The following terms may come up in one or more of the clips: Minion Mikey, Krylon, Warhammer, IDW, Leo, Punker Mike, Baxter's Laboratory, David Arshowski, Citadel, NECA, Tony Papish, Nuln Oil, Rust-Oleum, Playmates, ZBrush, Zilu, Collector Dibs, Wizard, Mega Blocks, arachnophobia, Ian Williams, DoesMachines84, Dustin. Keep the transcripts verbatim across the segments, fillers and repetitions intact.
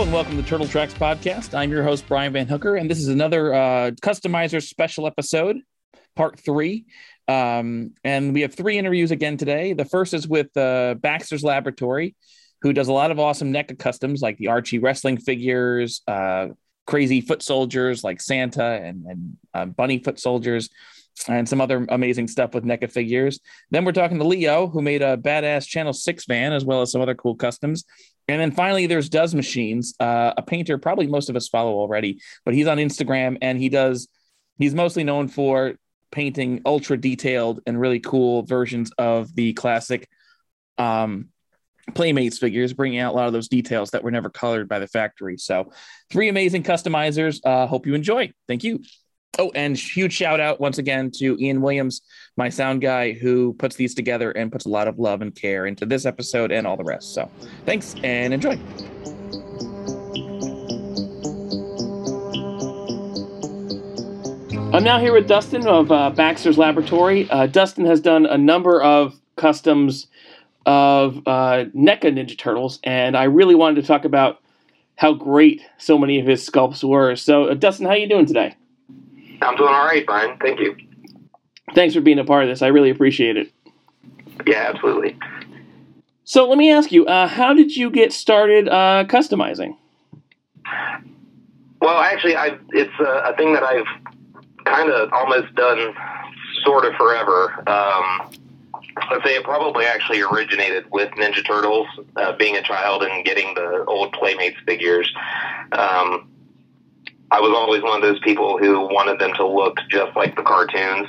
Hello and welcome to Turtle Tracks Podcast. I'm your host, Brian Van Hooker, and this is another uh, Customizer special episode, part three. Um, and we have three interviews again today. The first is with uh, Baxter's Laboratory, who does a lot of awesome NECA customs like the Archie wrestling figures, uh, crazy foot soldiers like Santa and, and uh, bunny foot soldiers, and some other amazing stuff with NECA figures. Then we're talking to Leo, who made a badass Channel six van, as well as some other cool customs. And then finally, there's DoesMachines, uh, a painter probably most of us follow already, but he's on Instagram and he does, he's mostly known for painting ultra detailed and really cool versions of the classic um, Playmates figures, bringing out a lot of those details that were never colored by the factory. So three amazing customizers. Uh, hope you enjoy. Thank you. Oh, and huge shout out once again to Ian Williams, my sound guy, who puts these together and puts a lot of love and care into this episode and all the rest. So thanks and enjoy. I'm now here with Dustin of uh, Baxter's Laboratory. Uh, Dustin has done a number of customs of uh, NECA Ninja Turtles, and I really wanted to talk about how great so many of his sculpts were. So, uh, Dustin, how are you doing today? I'm doing all right, Brian. Thank you. Thanks for being a part of this. I really appreciate it. Yeah, absolutely. So let me ask you, uh, how did you get started uh, customizing? Well, actually, I've, it's a, a thing that I've kind of almost done sort of forever. Um, let's say it probably actually originated with Ninja Turtles, uh, being a child and getting the old Playmates figures. Um I was always one of those people who wanted them to look just like the cartoons.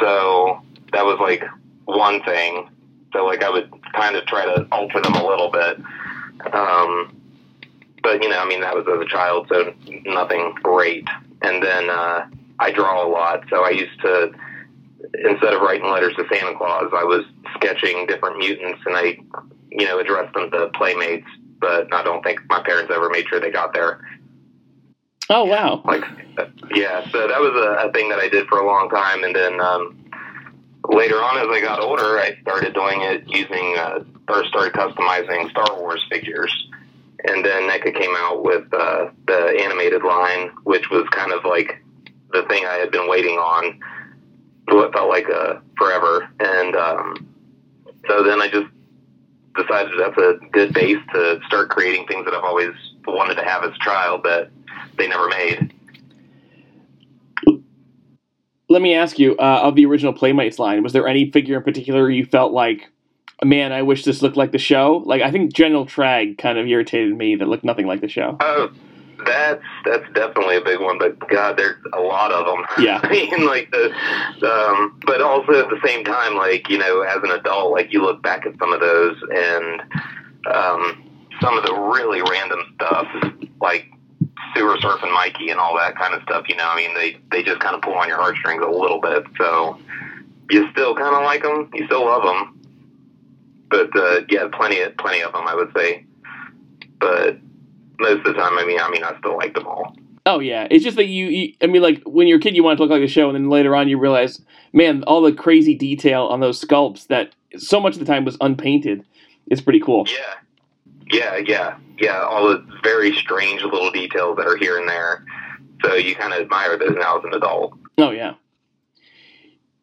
So that was like one thing. So like I would kind of try to alter them a little bit. Um, but you know, I mean, that was as a child, so nothing great. And then uh, I draw a lot. So I used to, instead of writing letters to Santa Claus, I was sketching different mutants and I, you know, addressed them to Playmates, but I don't think my parents ever made sure they got there. Oh, wow. Like, yeah, so that was a, a thing that I did for a long time. And then um, later on, as I got older, I started doing it using, uh, or started customizing Star Wars figures. And then NECA came out with uh, the animated line, which was kind of like the thing I had been waiting on for what felt like uh, forever. And um, so then I just decided that's a good base to start creating things that I've always wanted to have as a child that they never made. Let me ask you, uh, of the original Playmates line, was there any figure in particular you felt like, man, I wish this looked like the show? Like, I think General Trag kind of irritated me that looked nothing like the show. Oh, that's that's definitely a big one, but God, there's a lot of them. Yeah. I mean, like, the, um, but also at the same time, like, you know, as an adult, like, you look back at some of those, and um, some of the really random stuff, like, Sewer Surfing Mikey and all that kind of stuff, you know, I mean, they, they just kind of pull on your heartstrings a little bit, so you still kind of like them, you still love them, but, uh, yeah, plenty of, plenty of them, I would say, but most of the time, I mean, I mean, I still like them all. Oh, yeah, it's just that you, you I mean, like, when you're a kid, you want it to look like a show, and then later on, you realize, man, all the crazy detail on those sculpts that so much of the time was unpainted, it's pretty cool. Yeah. Yeah, yeah, yeah, all the very strange little details that are here and there. So you kind of admire those now as an adult. Oh, yeah.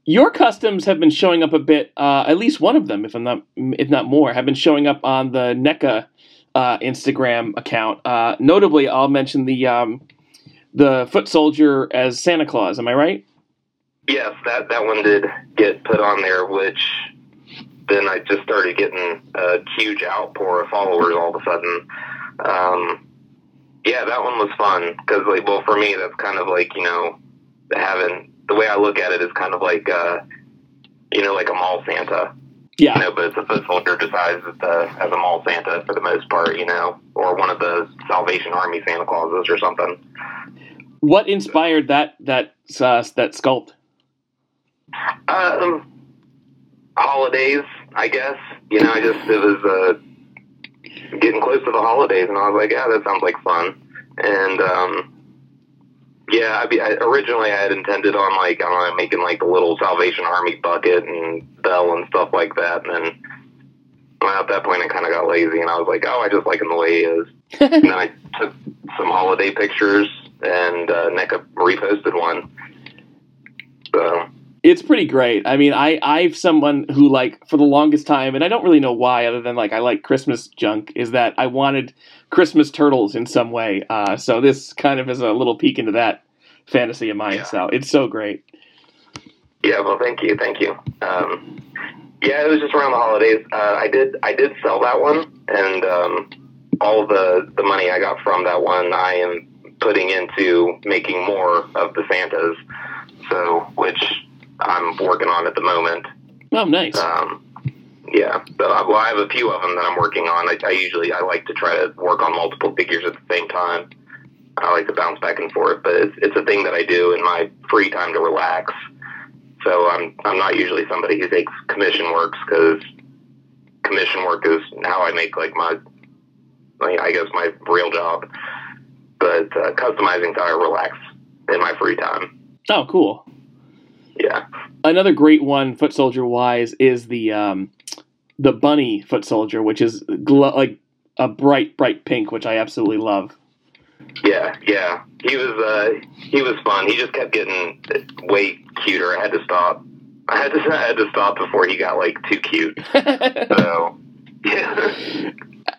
Your customs have been showing up a bit, uh, at least one of them, if I'm not, if not more, have been showing up on the NECA uh, Instagram account. Uh, notably, I'll mention the um, the foot soldier as Santa Claus, am I right? Yes, that, that one did get put on there, which... then I just started getting a huge outpour of followers all of a sudden. Um, yeah, that one was fun because, like, well, for me, that's kind of like, you know, having the way I look at it is kind of like, uh, you know, like a mall Santa. Yeah. You know, but it's a foot soldier disguised as a mall Santa for the most part, you know, or one of the Salvation Army Santa Clauses or something. What inspired that that uh, that sculpt? Um. Holidays, I guess. You know, I just, it was uh, getting close to the holidays, and I was like, yeah, that sounds like fun. And, um, yeah, I, be, I originally I had intended on, like, I don't know, making, like, the little Salvation Army bucket and bell and stuff like that, and then And at that point, I kind of got lazy, and I was like, oh, I just like him the way he is. And then I took some holiday pictures, and uh, NECA reposted one. So... It's pretty great. I mean, I, I've someone who, like, for the longest time, and I don't really know why other than, like, I like Christmas junk, is that I wanted Christmas turtles in some way. Uh, so this kind of is a little peek into that fantasy of mine. Yeah. So it's so great. Yeah, well, thank you. Thank you. Um, yeah, it was just around the holidays. Uh, I did I did sell that one, and um, all the, the money I got from that one, I am putting into making more of the Santas, so, which... I'm working on at the moment. Oh, nice. Um, yeah, but I, well, I have a few of them that I'm working on. I, I usually I like to try to work on multiple figures at the same time. I like to bounce back and forth, but it's it's a thing that I do in my free time to relax. So I'm I'm not usually somebody who takes commission works, because commission work is how I make like my I guess my real job. But uh, customizing is how I relax in my free time. Oh, cool. Yeah. Another great one, foot soldier wise, is the um, the bunny foot soldier, which is gl- like a bright, bright pink, which I absolutely love. Yeah, yeah. He was uh, he was fun. He just kept getting way cuter. I had to stop. I had to I had to stop before he got like too cute. So, yeah.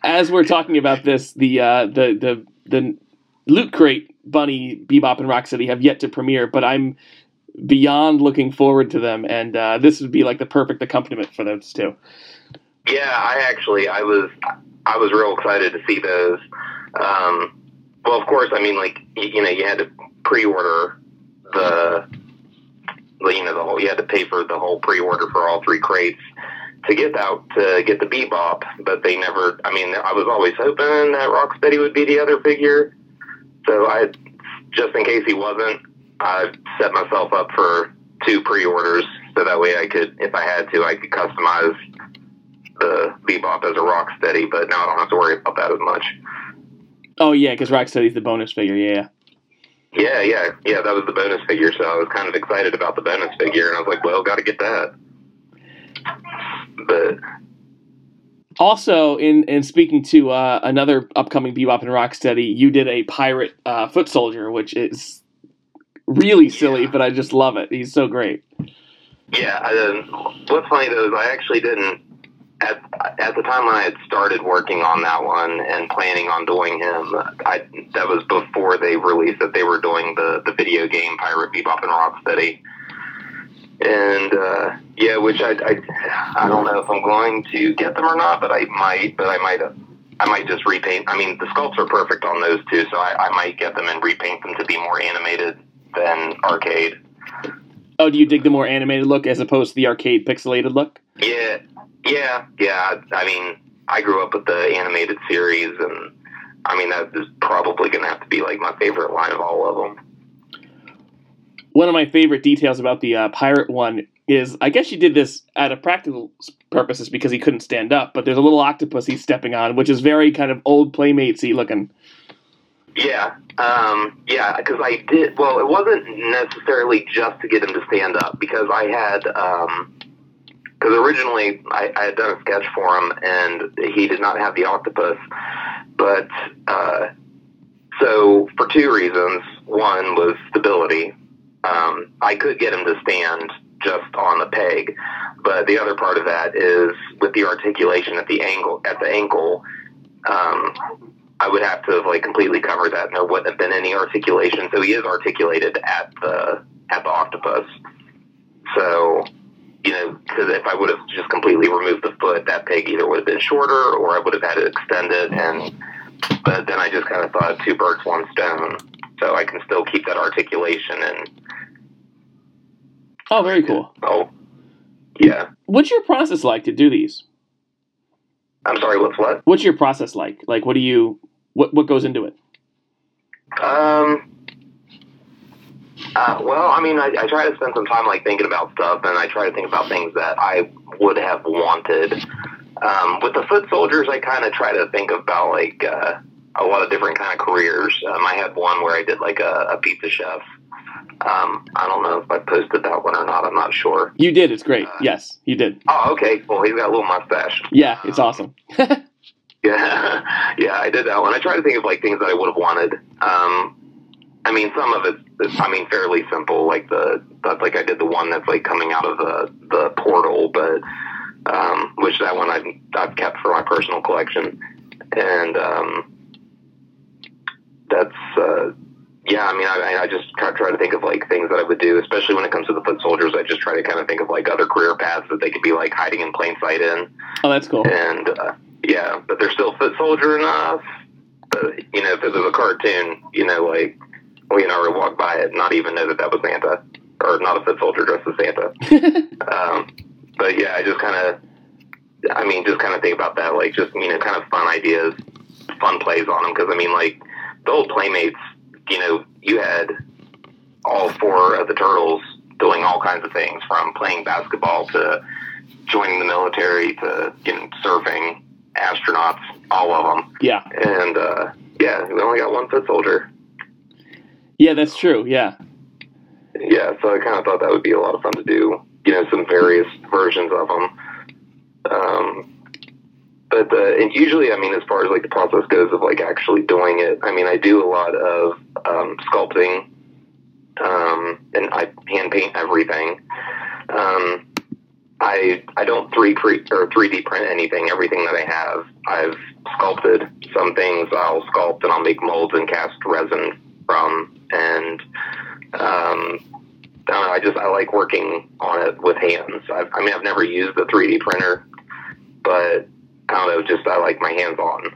As we're talking about this, the uh, the the the Loot Crate bunny Bebop and Rocksteady have yet to premiere, but I'm beyond looking forward to them, and uh, this would be like the perfect accompaniment for those too. Yeah, I actually, I was, I was real excited to see those. Um, well, of course, I mean, like you, you know, you had to pre-order the, you know, the whole, you had to pay for the whole pre-order for all three crates to get out to get the Bebop, but they never. I mean, I was always hoping that Rocksteady would be the other figure, so I, just in case he wasn't, I set myself up for two pre-orders, so that way I could, if I had to, I could customize the Bebop as a Rocksteady, but now I don't have to worry about that as much. Oh, yeah, because Rocksteady's the bonus figure, yeah. Yeah, yeah, yeah, that was the bonus figure, so I was kind of excited about the bonus figure, and I was like, well, gotta get that. But... Also, in, in speaking to uh, another upcoming Bebop and Rocksteady, you did a pirate uh, foot soldier, which is... really silly, yeah. But I just love it. He's so great. Yeah. Um, what's funny though is I actually didn't at at the time when I had started working on that one and planning on doing him. I that was before they released that they were doing the, the video game Pirate Bebop and Rocksteady. And uh, yeah, which I, I I don't know if I'm going to get them or not, but I might. But I might I might just repaint. I mean, the sculpts are perfect on those two, so I, I might get them and repaint them to be more animated than arcade. Oh, do you dig the more animated look as opposed to the arcade pixelated look? Yeah, yeah, yeah. I mean, I grew up with the animated series, and I mean, that is probably going to have to be like my favorite line of all of them. One of my favorite details about the uh, pirate one is, I guess you did this out of practical purposes because he couldn't stand up, but there's a little octopus he's stepping on, which is very kind of old Playmates-y looking. Yeah, um, yeah, because I did, well, it wasn't necessarily just to get him to stand up, because I had, because um, originally I, I had done a sketch for him, and he did not have the octopus, but, uh, so, for two reasons. One was stability. Um, I could get him to stand just on the peg, but the other part of that is, with the articulation at the angle, at the ankle, um... I would have to have like completely covered that, and there wouldn't have been any articulation. So he is articulated at the at the octopus. So, you know, because if I would have just completely removed the foot, that peg either would have been shorter, or I would have had to extend it. And but then I just kind of thought two birds, one stone. So I can still keep that articulation. And oh, very cool. Oh, yeah. What's your process like to do these? I'm sorry, what's what? What's your process like? Like, what do you, what what goes into it? Um, uh, well, I mean, I, I try to spend some time, like, thinking about stuff, and I try to think about things that I would have wanted. Um, with the foot soldiers, I kind of try to think about, like, uh, a lot of different kind of careers. Um, I had one where I did, like, a, a pizza chef. Um, I don't know if I posted that one or not. I'm not sure. You did. It's great. Uh, yes, you did. Oh, okay. Well, he's got a little mustache. Yeah, it's awesome. yeah, yeah, I did that one. I try to think of like things that I would have wanted. Um, I mean, some of it's, it's, I mean, fairly simple. Like the that's like I did the one that's like coming out of the the portal, but um, which that one I've I've kept for my personal collection, and um, that's. Uh, Yeah, I mean, I, I just try, try to think of, like, things that I would do, especially when it comes to the foot soldiers. I just try to kind of think of, like, other career paths that they could be, like, hiding in plain sight in. Oh, that's cool. And, uh, yeah, but they're still foot soldier enough. But, you know, if it was a cartoon, you know, like, Leonardo would walk by it and not even know that that was Santa, or not a foot soldier dressed as Santa. um, but, yeah, I just kind of, I mean, just kind of think about that, like, just, you know, kind of fun ideas, fun plays on them. Because, I mean, like, the old Playmates, you know, you had all four of the turtles doing all kinds of things, from playing basketball to joining the military to, you know, surfing, astronauts, all of them. Yeah. And, uh, yeah, we only got one foot soldier. Yeah, that's true, yeah. Yeah, so I kind of thought that would be a lot of fun to do, you know, some various versions of them. Um, but, uh, and usually, I mean, as far as, like, the process goes of, like, actually doing it, I mean, I do a lot of um, sculpting, um, and I hand paint everything. Um, I I don't three D print anything. Everything that I have, I've sculpted. Some things I'll sculpt, and I'll make molds and cast resin from, and um, I don't know, I just, I like working on it with hands. I've, I mean, I've never used the three D printer, but... I don't know, just I like my hands on.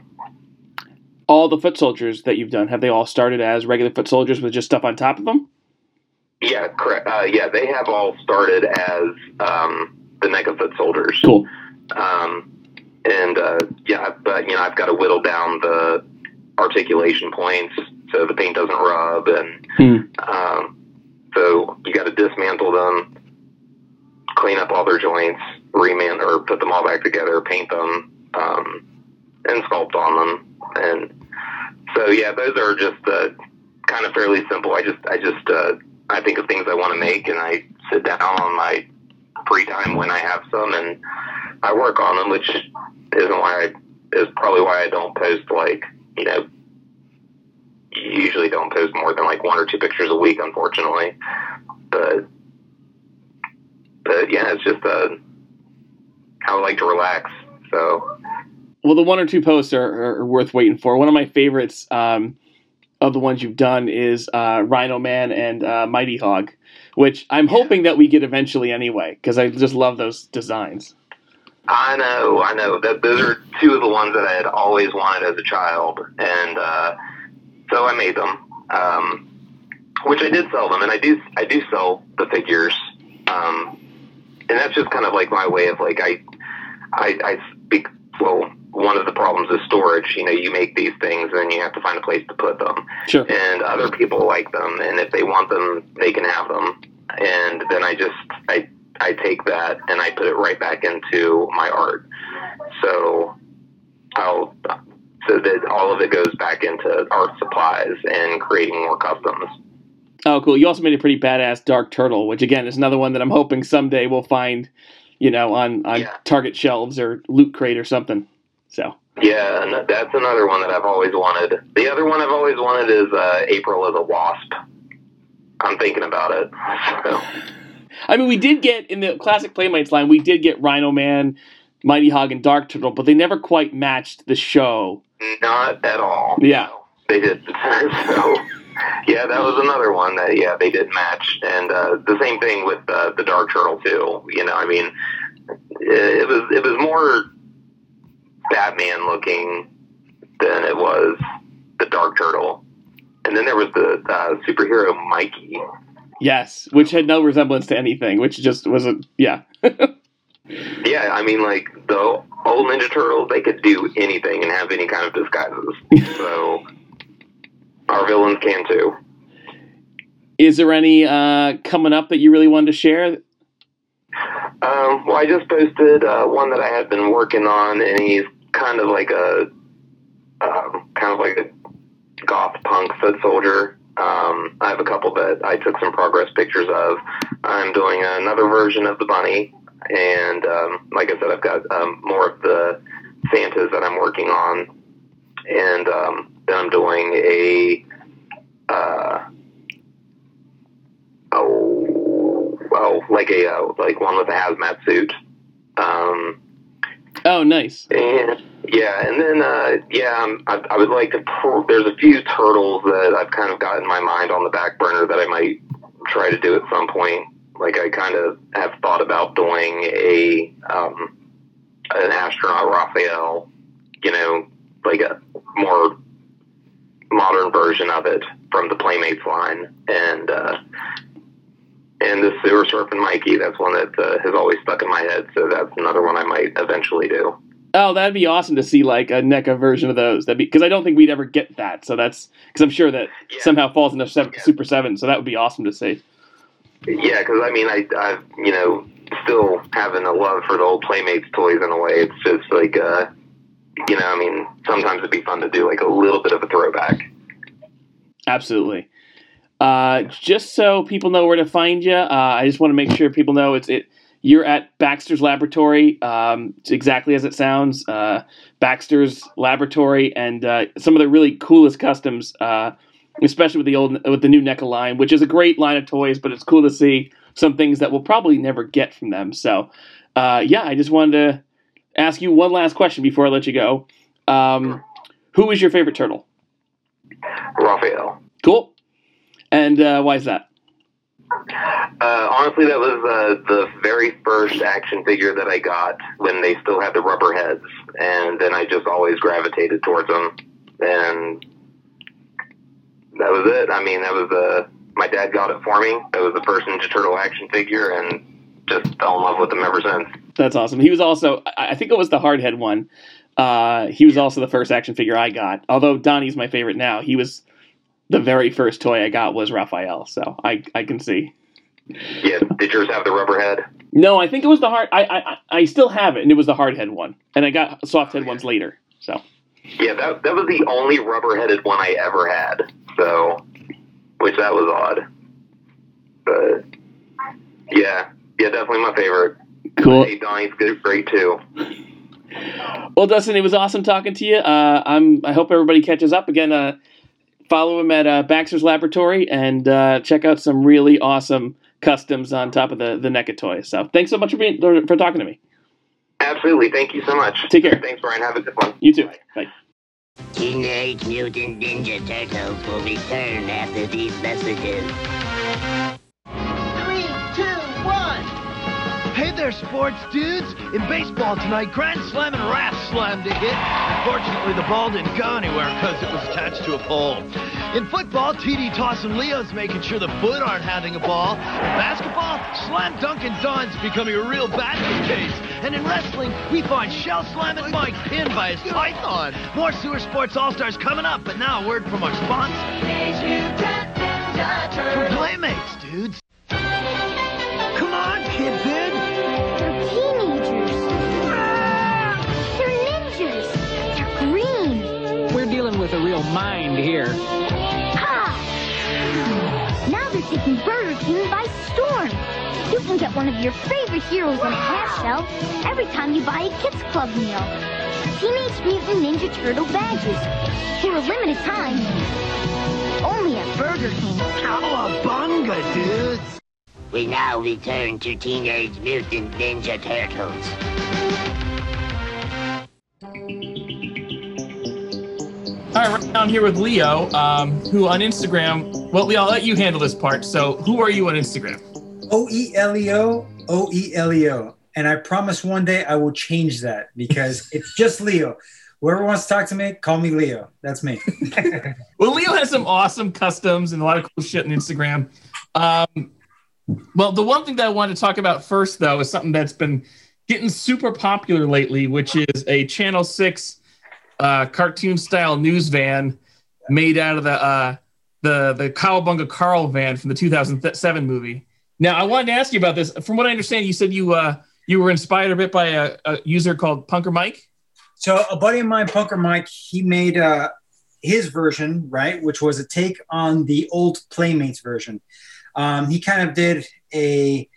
All the foot soldiers that you've done, have they all started as regular foot soldiers with just stuff on top of them? Yeah, correct. Uh, yeah, they have all started as um, the NECA foot soldiers. Cool. Um, and, uh, yeah, but, you know, I've got to whittle down the articulation points so the paint doesn't rub, and hmm. um, so you got to dismantle them, clean up all their joints, reman or put them all back together, paint them, um, and sculpt on them. And so, yeah, those are just, uh, kind of fairly simple. I just, I just, uh, I think of things I want to make, and I sit down on my free time when I have some, and I work on them, which isn't why I, is probably why I don't post, like, you know, usually don't post more than like one or two pictures a week, unfortunately. But, but yeah, it's just, uh, I would like to relax. So, well, the one or two posts are, are worth waiting for. One of my favorites um, of the ones you've done is uh, Rhino Man and uh, Mighty Hog, which I'm yeah. hoping that we get eventually anyway, because I just love those designs. I know, I know. That, those are two of the ones that I had always wanted as a child, and uh, so I made them, um, which I did sell them, and I do, I do sell the figures. Um, and that's just kind of like my way of like I, I, I speak. Well, one of the problems is storage. You know, you make these things and you have to find a place to put them. Sure. And other people like them, and if they want them, they can have them. And then I just I I take that and I put it right back into my art. So I'll so that all of it goes back into art supplies and creating more customs. Oh, cool. You also made a pretty badass Dark Turtle, which, again, is another one that I'm hoping someday we'll find, you know, on, on yeah. Target shelves or Loot Crate or something. So yeah, that's another one that I've always wanted. The other one I've always wanted is uh, April as a Wasp. I'm thinking about it. So. I mean, we did get, in the classic Playmates line, we did get Rhino Man, Mighty Hog, and Dark Turtle, but they never quite matched the show. Not at all. Yeah. No, they didn't. So... Yeah, that was another one that, yeah, they did match. And uh, the same thing with uh, the Dark Turtle, too. You know, I mean, it was it was more Batman-looking than it was the Dark Turtle. And then there was the uh, superhero Mikey. Yes, which had no resemblance to anything, which just wasn't, yeah. Yeah, I mean, like, the old Ninja Turtles, they could do anything and have any kind of disguises. So... Our villains can too. Is there any uh, coming up that you really wanted to share? Um, well, I just posted uh, one that I had been working on, and he's kind of like a um, kind of like a goth punk foot soldier. Um, I have a couple that I took some progress pictures of. I'm doing another version of the bunny, and um, like I said, I've got um, more of the Santas that I'm working on, and um, then I'm doing a uh, oh, oh, like a uh, like one with a hazmat suit. Um, oh, nice. And yeah, and then, uh, yeah, um, I, I would like to, pr- there's a few turtles that I've kind of got in my mind on the back burner that I might try to do at some point. Like, I kind of have thought about doing a, um, an astronaut Raphael, you know, like a more modern version of it from the Playmates line. And, uh, and the sewer serpent Mikey, that's one that uh, has always stuck in my head, so that's another one I might eventually do. Oh, that'd be awesome to see, like, a NECA version of those. That'd be, because I don't think we'd ever get that. So that's, because I'm sure that yeah. somehow falls into seven, yeah. Super seven. So that would be awesome to see. Yeah, because I mean, I, I, you know, still having a love for the old Playmates toys in a way. It's just like, uh, you know, I mean, sometimes it'd be fun to do like a little bit of a throwback. Absolutely. Uh, just so people know where to find you, uh, I just want to make sure people know it's it. You're at Baxter's Laboratory, um, exactly as it sounds. Uh, Baxter's Laboratory, and uh, some of the really coolest customs, uh, especially with the old, with the new NECA line, which is a great line of toys. But it's cool to see some things that we'll probably never get from them. So, uh, yeah, I just wanted to ask you one last question before I let you go. Um, who is your favorite turtle? Raphael. Cool. And uh, why is that? Uh, honestly, that was uh, the very first action figure that I got when they still had the rubber heads, and then I just always gravitated towards them, and that was it. I mean, that was uh, my dad got it for me. That was the first Ninja Turtle action figure, and just fell in love with them ever since. That's awesome. He was also, I think it was the hard head one. Uh, he was also the first action figure I got. Although Donnie's my favorite now, he was. The very first toy I got was Raphael, so I I can see. Yeah, did yours have the rubber head? No, I think it was the hard. I I, I still have it, and it was the hard head one, and I got soft head ones later. So. Yeah, that that was the only rubber headed one I ever had. So, which that was odd, but yeah, yeah, definitely my favorite. Cool. Hey, Donnie's good, great too. Well, Dustin, it was awesome talking to you. Uh, I'm. I hope everybody catches up again. Uh, Follow him at uh, Baxter's Laboratory and uh, check out some really awesome customs on top of the, the NECA toys. So thanks so much for being for talking to me. Absolutely. Thank you so much. Take care. Thanks, Brian. Have a good one. You too. Bye. Bye. Teenage Mutant Ninja Turtles will return after these messages. Three, two, one. Hey there, sports dudes. In baseball tonight, grand slam and raft slam to hit. Unfortunately, the ball didn't go anywhere because it was attached to a pole. In football, T D Toss and Leo's making sure the foot aren't having a ball. In basketball, Slam Dunk and Don's becoming a real basket case. And in wrestling, we find Shell Slam and Mike pinned by his python. More Sewer Sports All-Stars coming up, but now a word from our sponsor. From Playmates, dudes. Come on, kid, dude. With a real mind here. Ha! Now they're taking Burger King by storm. You can get one of your favorite heroes wow. in a half shell every time you buy a Kids Club meal. Teenage Mutant Ninja Turtle badges for a limited time. Only at Burger King. Cowabunga, dudes! We now return to Teenage Mutant Ninja Turtles. All right, right now I'm here with Leo, um, who on Instagram, well, Leo, I'll let you handle this part. So who are you on Instagram? O E L E O, O E L E O. And I promise one day I will change that because it's just Leo. Whoever wants to talk to me, call me Leo. That's me. Well, Leo has some awesome customs and a lot of cool shit on Instagram. Um, well, the one thing that I wanted to talk about first, though, is something that's been getting super popular lately, which is a Channel six Uh, cartoon-style news van made out of the uh, the the Cowabunga Carl van from the two thousand seven movie. Now, I wanted to ask you about this. From what I understand, you said you uh, you were inspired a bit by a, a user called Punker Mike. So a buddy of mine, Punker Mike, he made uh, his version, right, which was a take on the old Playmates version. Um, he kind of did a,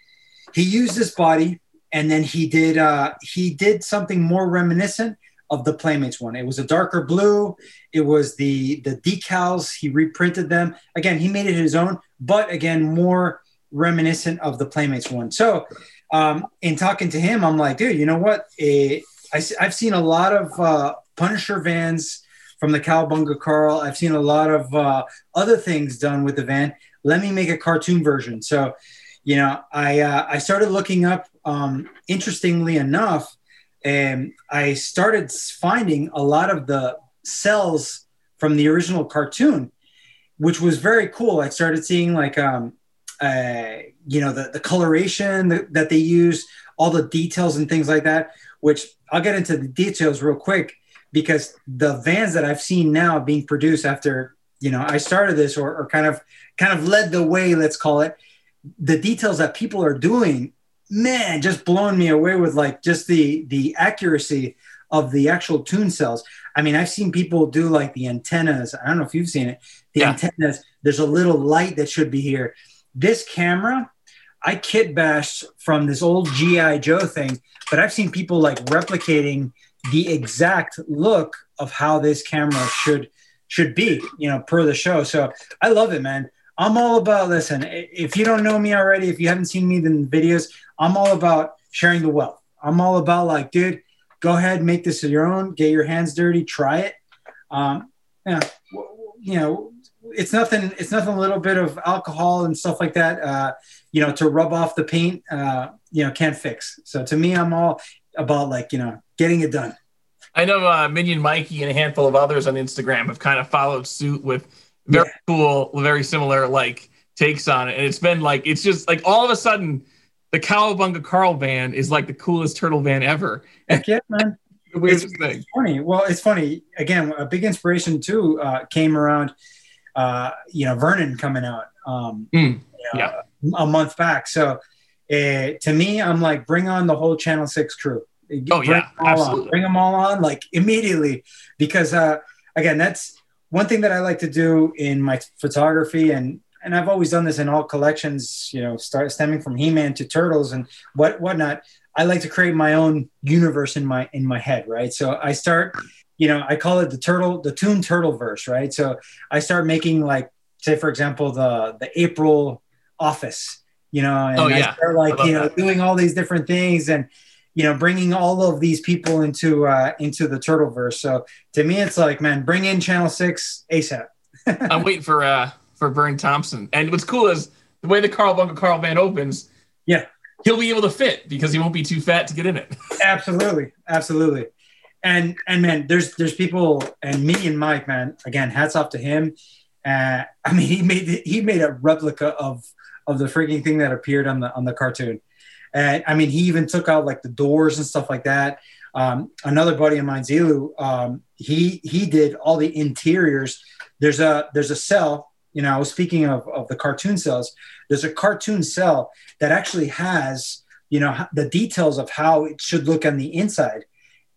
he used this body, and then he did uh, he did something more reminiscent of the Playmates one. It was a darker blue. It was the the decals. He reprinted them. Again, he made it his own, but again, more reminiscent of the Playmates one. So um, in talking to him, I'm like, dude, you know what? It, I, I've seen a lot of uh, Punisher vans from the Cowabunga Carl. I've seen a lot of uh, other things done with the van. Let me make a cartoon version. So, you know, I, uh, I started looking up, um, interestingly enough, and I started finding a lot of the cells from the original cartoon, which was very cool. I started seeing like, um, uh, you know, the, the coloration that, that they use, all the details and things like that, which I'll get into the details real quick, because the vans that I've seen now being produced after, you know, I started this, or, or kind of kind of led the way, let's call it, the details that people are doing, man, just blowing me away with like just the the accuracy of the actual tune cells. I mean, I've seen people do like the antennas. I don't know if you've seen it. The yeah. antennas, there's a little light that should be here. This camera, I kit bashed from this old G I Joe thing, but I've seen people like replicating the exact look of how this camera should should be, you know, per the show. So I love it, man. I'm all about, listen, if you don't know me already, if you haven't seen me in the videos, I'm all about sharing the wealth. I'm all about like, dude, go ahead, make this your own, get your hands dirty, try it. Um, yeah, you know, it's nothing, it's nothing, a little bit of alcohol and stuff like that, uh, you know, to rub off the paint, uh, you know, can't fix. So to me, I'm all about like, you know, getting it done. I know uh, Minion Mikey and a handful of others on Instagram have kind of followed suit with very yeah. cool, very similar like takes on it. And it's been like, it's just like all of a sudden the Cowabunga Carl van is like the coolest turtle van ever. Heck yeah, man. The weirdest it's, thing. It's funny. Well, it's funny. Again, a big inspiration too uh, came around, uh, you know, Vernon coming out um, mm, you know, yeah. a month back. So uh, to me, I'm like, bring on the whole Channel six crew. Oh, bring yeah, them absolutely. On. Bring them all on like immediately, because uh, again, that's one thing that I like to do in my photography, and and I've always done this in all collections, you know, start stemming from He-Man to Turtles and what whatnot. I like to create my own universe in my in my head, right? So I start, you know, I call it the turtle, the Toon Turtle verse, right? So I start making like, say for example, the the April office, you know, and oh, yeah. I start like I you know that. doing all these different things, and you know, bringing all of these people into uh, into the Turtleverse. So to me, it's like, man, bring in Channel six ASAP. I'm waiting for uh, for Vern Thompson. And what's cool is the way the Cowabunga Carl van opens. Yeah, he'll be able to fit because he won't be too fat to get in it. Absolutely, absolutely. And and man, there's there's people, and me and Mike, man, again, hats off to him. Uh, I mean, he made he made a replica of of the freaking thing that appeared on the on the cartoon. And I mean, he even took out like the doors and stuff like that. Um, another buddy of mine, Zilu, um, he he did all the interiors. There's a there's a cell. You know, I was speaking of of the cartoon cells. There's a cartoon cell that actually has, you know, the details of how it should look on the inside.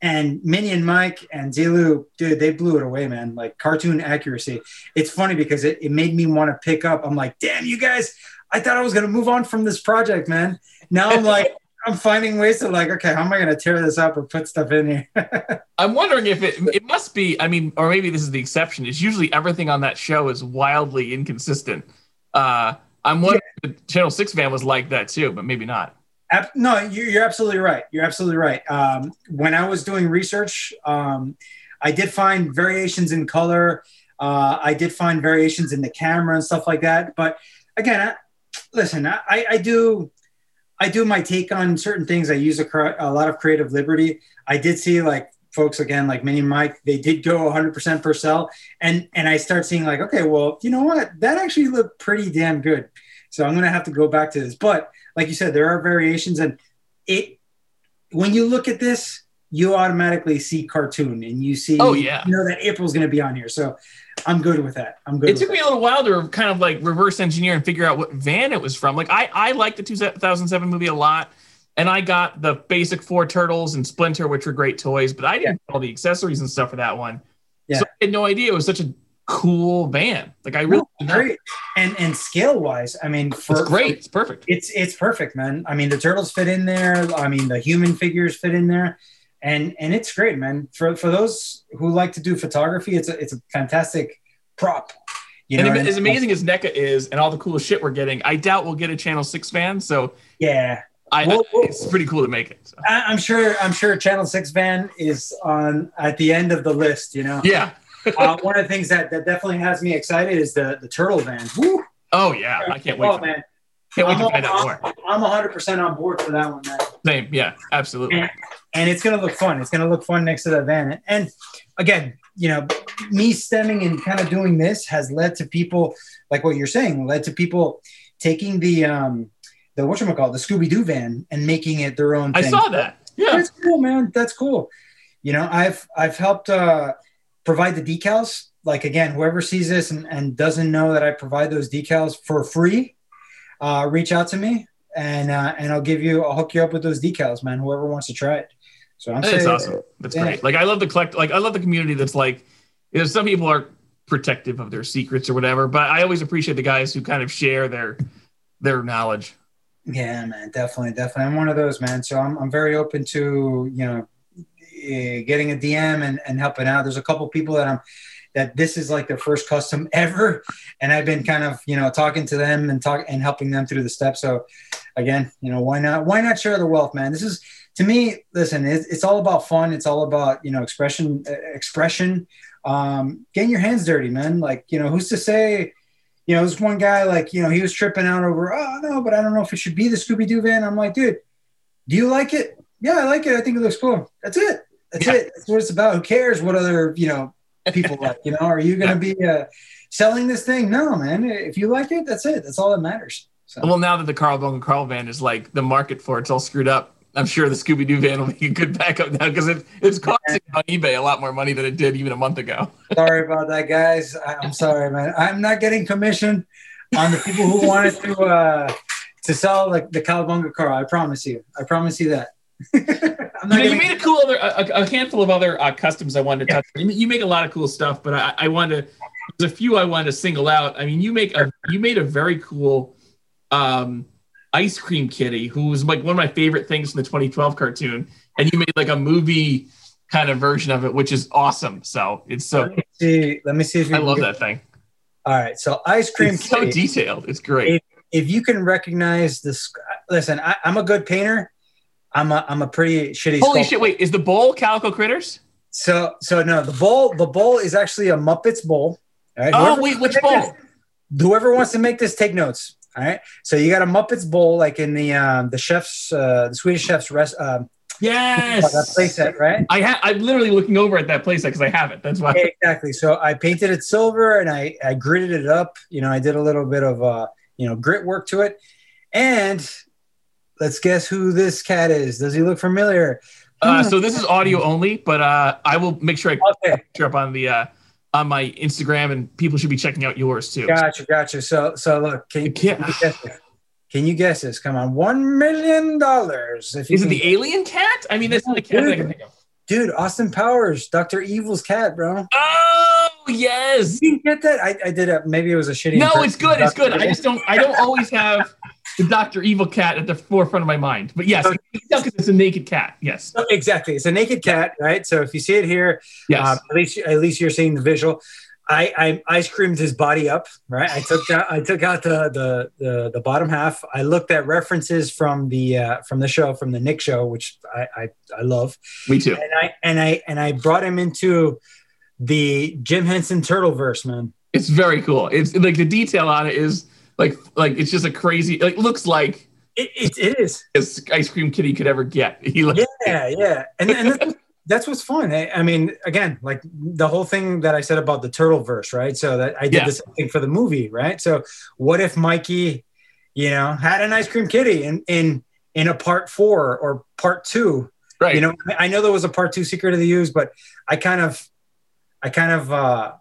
And Minion Mike and Zilu, dude, they blew it away, man. Like cartoon accuracy. It's funny because it it made me want to pick up. I'm like, damn, you guys. I thought I was going to move on from this project, man. Now I'm like, I'm finding ways to like, okay, how am I going to tear this up or put stuff in here? I'm wondering if it, it must be, I mean, or maybe this is the exception. It's usually everything on that show is wildly inconsistent. Uh, I'm wondering yeah. if the Channel six van was like that too, but maybe not. No, you're absolutely right. You're absolutely right. Um, when I was doing research, um, I did find variations in color. Uh, I did find variations in the camera and stuff like that. But again, I, Listen, I, I do, I do my take on certain things. I use a, a lot of creative liberty. I did see like folks again, like Mini Mike, they did go one hundred percent per cell, and and I start seeing like, okay, well, you know what, that actually looked pretty damn good. So I'm gonna have to go back to this. But like you said, there are variations, and it when you look at this, you automatically see cartoon, and you see, oh yeah, you know that April's gonna be on here. So. I'm good with that. I'm good. It took me a little while to kind of like reverse engineer and figure out what van it was from. Like I, I liked the two thousand seven movie a lot, and I got the basic four turtles and Splinter, which were great toys, but I didn't yeah. get all the accessories and stuff for that one. Yeah. So I had no idea it was such a cool band. Like I really no, great. And and scale wise, I mean, for, it's great. It's perfect. It's it's perfect, man. I mean, the turtles fit in there. I mean, the human figures fit in there, and and it's great, man. For for those who like to do photography, it's a it's a fantastic prop. You know, and and as amazing as NECA is, and all the coolest shit we're getting, I doubt we'll get a Channel Six van. So yeah. I, I, it's pretty cool to make it. So. I, I'm sure. I'm sure Channel Six van is on at the end of the list. You know. Yeah. uh, one of the things that, that definitely has me excited is the the turtle van. Woo! Oh yeah, I can't wait. Oh man, can't wait to find out more. I'm one hundred percent on board for that one, man. Same. Yeah, absolutely. And, and it's gonna look fun. It's gonna look fun next to that van. And again, you know, me stemming and kind of doing this has led to people like what you're saying. Led to people taking the. Um, The whatchamacallit, the Scooby-Doo van, and making it their own thing. I saw that. Yeah. That's cool, man. That's cool. You know, I've I've helped uh, provide the decals. Like, again, whoever sees this and, and doesn't know that I provide those decals for free, uh, reach out to me, and uh, and I'll give you, I'll hook you up with those decals, man, whoever wants to try it. So I'm saying. That's awesome. That's yeah. great. Like, I love the collect, like, I love the community that's like, you know, some people are protective of their secrets or whatever, but I always appreciate the guys who kind of share their their knowledge. Yeah, man, definitely, definitely. I'm one of those, man. So I'm I'm very open to, you know, getting a D M and, and helping out. There's a couple people that I'm that this is like their first custom ever, and I've been kind of, you know, talking to them and talk and helping them through the steps. So again, you know, why not why not share the wealth, man? This is, to me, listen, it's, it's all about fun. It's all about, you know, expression, expression. Um, getting your hands dirty, man. Like, you know, who's to say? You know, this one guy, like, you know, he was tripping out over, oh, no, but I don't know if it should be the Scooby-Doo van. I'm like, dude, do you like it? Yeah, I like it. I think it looks cool. That's it. That's yeah. it. That's what it's about. Who cares what other, you know, people like? You know, are you going to yeah. be uh, selling this thing? No, man. If you like it, that's it. That's all that matters. So. Well, now that the Carl Bone Carl van is like the market for it's all screwed up, I'm sure the Scooby-Doo van will make a good backup now because it, it's costing on eBay a lot more money than it did even a month ago. Sorry about that, guys. I'm sorry, man. I'm not getting commission on the people who wanted to uh, to sell like the Calabunga car. I promise you. I promise you that. I'm not you, know, you made a cool other a, a handful of other uh, customs I wanted to yeah. touch on. You make a lot of cool stuff, but I, I wanted to, there's a few I wanted to single out. I mean, you make a you made a very cool. Um, Ice Cream Kitty, who was like one of my favorite things from the twenty twelve cartoon, and you made like a movie kind of version of it, which is awesome. So it's so. Let me see, let me see if you I love that thing. All right, so Ice Cream it's Kitty. So detailed, it's great. If, if you can recognize this, listen, I, I'm a good painter. I'm a I'm a pretty shitty. Holy sculptor. Shit! Wait, is the bowl Calico Critters? So so no, the bowl the bowl is actually a Muppets bowl. All right. Oh whoever wait, which bowl? This, whoever wants to make this, take notes. All right, so you got a Muppets bowl, like in the um, the chef's, uh, the Swedish chef's rest. Um, yes, that playset, right? I ha- I'm literally looking over at that playset because I have it. That's why. Okay, exactly. So I painted it silver and I, I gritted it up. You know, I did a little bit of uh, you know, grit work to it. And let's guess who this cat is. Does he look familiar? Uh, so this is audio only, but uh, I will make sure I okay. picture up on the. Uh, on my Instagram, and people should be checking out yours too. Gotcha, gotcha. So, so look, can you, can you guess this? Can you guess this? Come on, one million dollars. Is it the guess. Alien cat? I mean, that's not the cat I can think of. Dude, Austin Powers, Doctor Evil's cat, bro. Oh yes, you get that? I, I did a maybe it was a shitty. No, it's good. It's good. I just don't. I don't always have the Doctor Evil cat at the forefront of my mind. But yes, because it's a naked cat. Yes, exactly. It's a naked cat, right? So if you see it here, yes. um, at least at least you're seeing the visual. I I ice creamed his body up, right? I took out, I took out the, the the the bottom half. I looked at references from the uh, from the show, from the Nick show, which I, I I love. Me too. And I and I and I brought him into the Jim Henson Turtleverse, man. It's very cool. It's like the detail on it is. Like, like it's just a crazy. Like, looks like it, it, it is as Ice Cream Kitty could ever get. He looks yeah, it. yeah, and, and that's, that's what's fun. I, I mean, again, like the whole thing that I said about the Turtleverse, right? So that I did yeah. the same thing for the movie, right? So what if Mikey, you know, had an Ice Cream Kitty in in in a part four or part two? Right. You know, I know there was a part two, Secret of the Ooze, but I kind of, I kind of uh,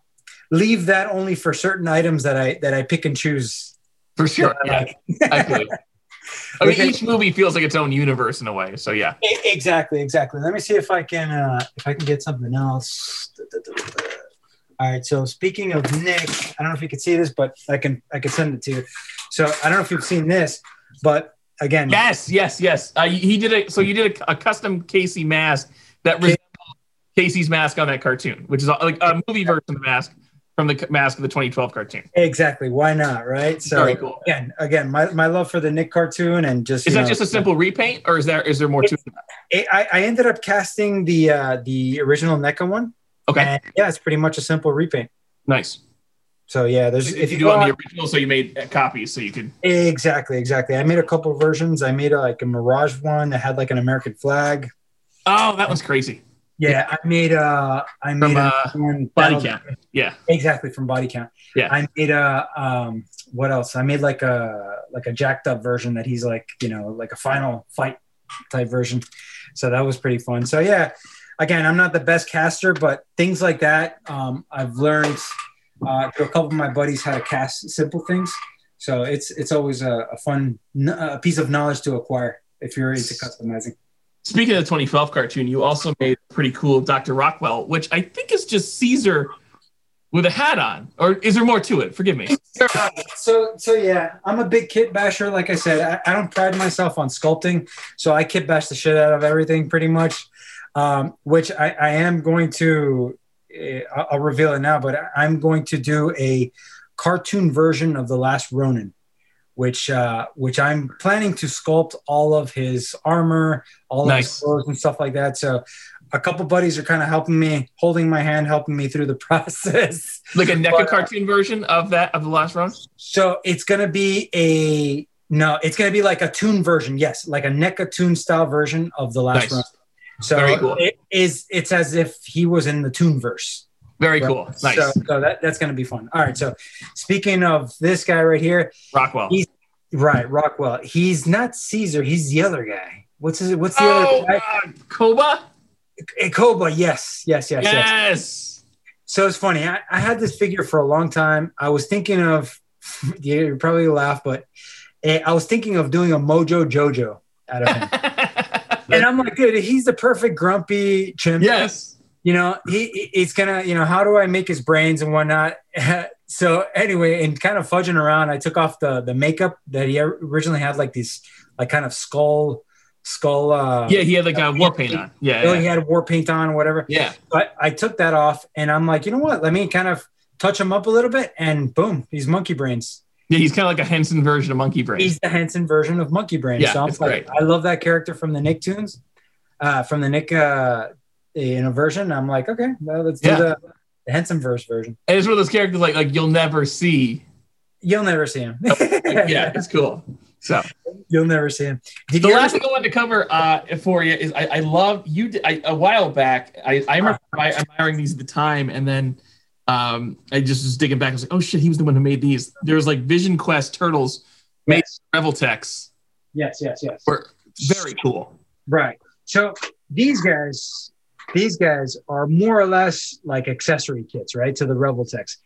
leave that only for certain items that I that I pick and choose. For sure, yeah, I could. I mean, each movie feels like its own universe in a way. So yeah, exactly, exactly. Let me see if I can uh, if I can get something else. All right. So speaking of Nick, I don't know if you can see this, but I can I can send it to you. So I don't know if you've seen this, but again, yes, yes, yes. Uh, he did it. So you did a, a custom Casey mask that resembles Casey's mask on that cartoon, which is like a movie version of the mask from the mask of the twenty twelve cartoon. Exactly. Why not? Right. So very cool. Again, again, my, my love for the Nick cartoon and just is that know, just a simple repaint, or is there is there more to it? I, I ended up casting the uh, the original NECA one. Okay. And yeah, it's pretty much a simple repaint. Nice. So yeah, there's if, if you, you do on the original, so you made copies, so you could exactly, exactly. I made a couple of versions. I made a, like a Mirage one that had like an American flag. Oh, that was crazy. Yeah, yeah. I made a I from, made a uh, one Body Count. Yeah, exactly from Body Count. Yeah, I made a um, what else? I made like a like a jacked up version that he's like you know like a final fight type version. So that was pretty fun. So yeah. Again, I'm not the best caster, but things like that, um, I've learned uh, through a couple of my buddies how to cast simple things. So it's it's always a, a fun a piece of knowledge to acquire if you're into customizing. Speaking of the twenty twelve cartoon, you also made a pretty cool Doctor Rockwell, which I think is just Caesar with a hat on. Or is there more to it? Forgive me. So, so yeah, I'm a big kit basher. Like I said, I, I don't pride myself on sculpting, so I kit bash the shit out of everything pretty much. Um, which I, I am going to, uh, I'll reveal it now, but I'm going to do a cartoon version of The Last Ronin, which uh, which I'm planning to sculpt all of his armor, all nice. Of his clothes and stuff like that. So a couple buddies are kind of helping me, holding my hand, helping me through the process. Like a NECA but, cartoon version of that, of The Last Ronin? So it's going to be a, no, it's going to be like a toon version. Yes, like a NECA toon style version of The Last nice. Ronin. So cool. it is, it's as if he was in the Toonverse. Very right? cool. Nice. So, so that, that's going to be fun. All right. So speaking of this guy right here. Rockwell. He's, right. Rockwell. He's not Caesar. He's the other guy. What's his, what's the oh, other guy? Uh, Koba? A, a Koba. Yes. Yes. Yes. Yes. yes. So it's funny. I, I had this figure for a long time. I was thinking of, you probably laugh, but I was thinking of doing a Mojo Jojo out of him. And I'm like, dude, he's the perfect grumpy chimp. Yes. You know, he it's gonna, you know, how do I make his brains and whatnot? So anyway, and kind of fudging around, I took off the the makeup that he originally had, like these, like kind of skull, skull. Uh, yeah, he had like uh, a war paint, paint on. Yeah, yeah, he had war paint on or whatever. Yeah. But I took that off, and I'm like, you know what? Let me kind of touch him up a little bit, and boom, he's monkey brains. Yeah, he's kind of like a Henson version of Monkey Brain. He's the Henson version of Monkey Brain. Yeah, so I'm like, I love that character from the Nicktoons, uh, from the Nick uh, in a version. I'm like, okay, well, let's do yeah. the, the Henson-verse version. And it's one of those characters like like you'll never see. You'll never see him. Yeah, it's cool. So you'll never see him. Did the last thing I wanted to cover uh, for you is I, I love you. Did, I, a while back, I, I remember uh, admiring these at the time, and then. Um, I just was digging back. I was like, oh shit, he was the one who made these. There was like Vision Quest Turtles made yes. Reveltex. Yes, yes, yes. Were very cool. Right. So these guys, these guys are more or less like accessory kits, right? To the Reveltex.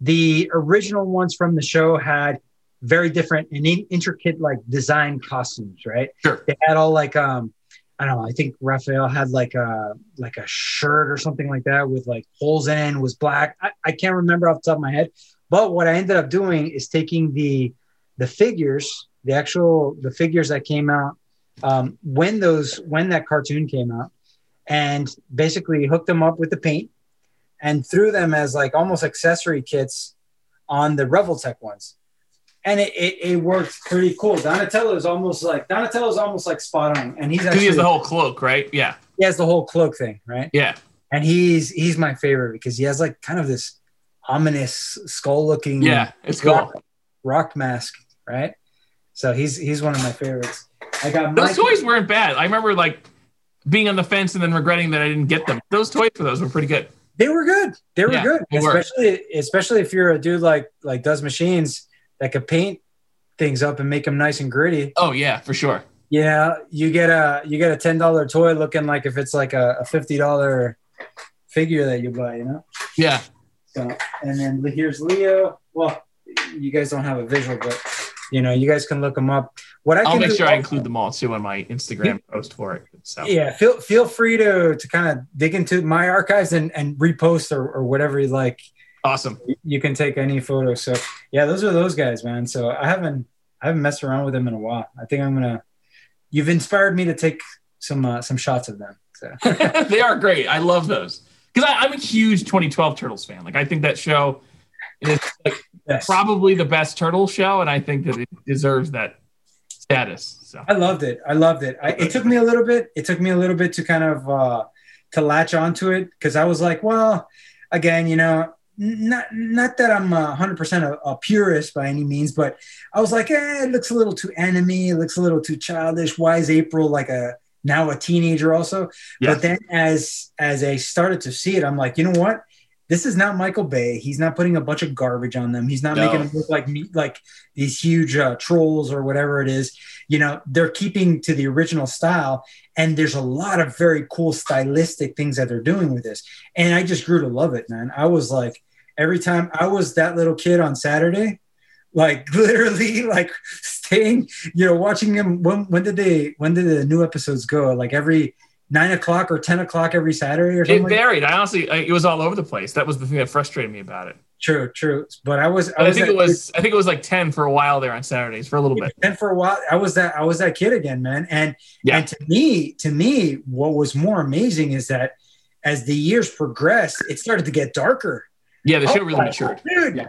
The original ones from the show had very different and intricate like design costumes, right? Sure. They had all like um I don't know. I think Raphael had like a like a shirt or something like that with like holes in it, was black. I, I can't remember off the top of my head. But what I ended up doing is taking the the figures, the actual the figures that came out um, when those when that cartoon came out, and basically hooked them up with the paint and threw them as like almost accessory kits on the Reveltech ones. And it, it, it worked pretty cool. Donatello is almost like Donatello is almost like spot on, and he's actually he has the whole cloak, right? Yeah, he has the whole cloak thing, right? Yeah, and he's he's my favorite because he has like kind of this ominous skull looking, yeah, it's rock, cool rock mask, right? So he's he's one of my favorites. I got those Mike. Toys weren't bad. I remember like being on the fence and then regretting that I didn't get them. Those toys for those were pretty good. They were good. They were yeah, good, especially worked. especially if you're a dude like like Does Machines. That could paint things up and make them nice and gritty. Oh yeah, for sure. Yeah, you get a you get a ten dollar toy looking like if it's like a, a fifty dollar figure that you buy, you know. Yeah. So and then here's Leo. Well, you guys don't have a visual, but you know you guys can look them up. What I I'll can make do, sure I include them all too on my Instagram post for it. So yeah, feel feel free to to kind of dig into my archives and and repost or or whatever you like. Awesome. You can take any photo. So yeah, those are those guys, man. So I haven't, I haven't messed around with them in a while. I think I'm going to, you've inspired me to take some, uh, some shots of them. So. They are great. I love those. Cause I, I'm a huge twenty twelve Turtles fan. Like I think that show is like yes. probably the best Turtle show. And I think that it deserves that status. So I loved it. I loved it. I, it took me a little bit. It took me a little bit to kind of, uh, to latch onto it. Cause I was like, well, again, you know, not, not that I'm a hundred percent a purist by any means, but I was like, eh, it looks a little too anime. It looks a little too childish. Why is April like a, now a teenager also? Yes. But then as, as I started to see it, I'm like, you know what? This is not Michael Bay. He's not putting a bunch of garbage on them. He's not no. making them look like me, like these huge uh, trolls or whatever it is. You know, they're keeping to the original style, and there's a lot of very cool stylistic things that they're doing with this. And I just grew to love it, man. I was like, every time I was that little kid on Saturday, like literally like staying, you know, watching them. When, when did they, when did the new episodes go? Like every nine o'clock or ten o'clock every Saturday or something. It varied. Like I honestly, I, it was all over the place. That was the thing that frustrated me about it. True, true. But I was, but I, was I think that, it was, I think it was like ten for a while there on Saturdays for a little bit. ten for a while, I was that, I was that kid again, man. And yeah. and to me, to me, what was more amazing is that as the years progressed, it started to get darker. Yeah, the show oh, really matured. Dude, yeah.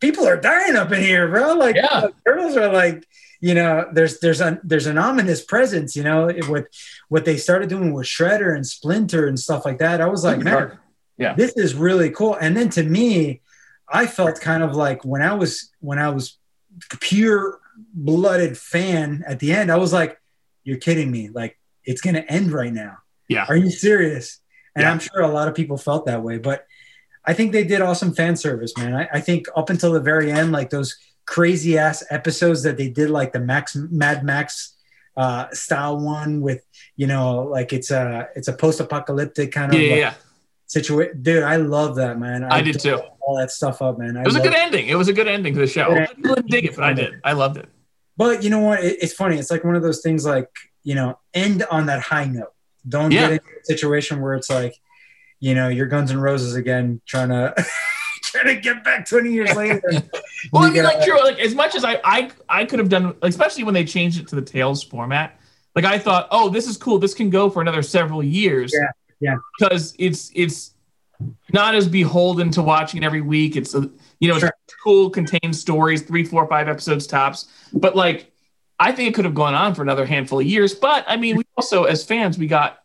people are dying up in here, bro. Like yeah. Turtles are like. You know, there's there's a there's an ominous presence. You know, with what they started doing with Shredder and Splinter and stuff like that. I was like, man, yeah, this is really cool. And then to me, I felt kind of like when I was when I was pure blooded fan at the end, I was like, you're kidding me! Like it's gonna end right now. Yeah, are you serious? And yeah. I'm sure a lot of people felt that way, but I think they did awesome fan service, man. I, I think up until the very end, like those crazy ass episodes that they did, like the Max Mad Max uh, style one with, you know, like it's a it's a post apocalyptic kind of yeah, like yeah. situation. Dude, I love that, man. I, I did too. All that stuff up, man. I it was a good it. ending. It was a good ending to the show. Yeah. I didn't dig it, but I did. I loved it. But you know what? It, it's funny. It's like one of those things, like, you know, end on that high note. Don't yeah. get into a situation where it's like, you know, your Guns N' Roses again, trying to. Trying to get back twenty years later. Well, I mean, like, true, like, as much as I, I, I could have done, especially when they changed it to the Tales format. Like, I thought, oh, this is cool. This can go for another several years. Yeah, yeah. Because it's, it's not as beholden to watching it every week. It's, a, you know, sure. it's cool, contained stories, three, four, five episodes tops. But like, I think it could have gone on for another handful of years. But I mean, we also, as fans, we got.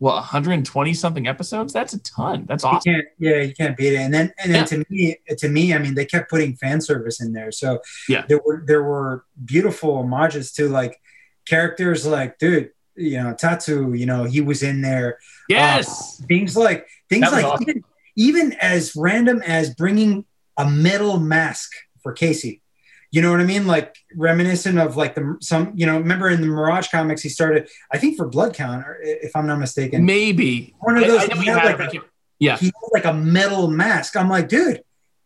Well, one hundred twenty something episodes. That's a ton. That's awesome. You yeah, you can't beat it. And then, and then yeah. to me, to me, I mean, they kept putting fan service in there. So yeah. there were there were beautiful homages to like characters like, dude, you know, Tatsu. You know, he was in there. Yes. Uh, things like things like awesome. even, even as random as bringing a metal mask for Casey. You know what I mean? Like reminiscent of like the some, you know, remember in the Mirage comics, he started, I think for Blood Count, or if I'm not mistaken. Maybe. One of those, I, I he had like a, yeah. he had like a metal mask. I'm like, dude,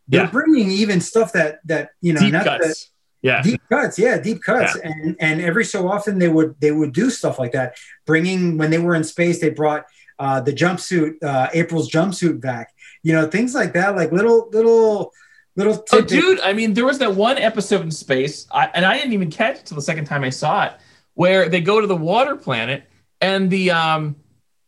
they're yeah. bringing even stuff that, that you know. Deep not cuts. That, yeah. Deep cuts. Yeah, deep cuts. Yeah. And and every so often they would, they would do stuff like that. Bringing, when they were in space, they brought uh, the jumpsuit, uh, April's jumpsuit back. You know, things like that, like little, little, Little oh, dude, I mean, there was that one episode in space, I, and I didn't even catch it till the second time I saw it, where they go to the water planet, and the um,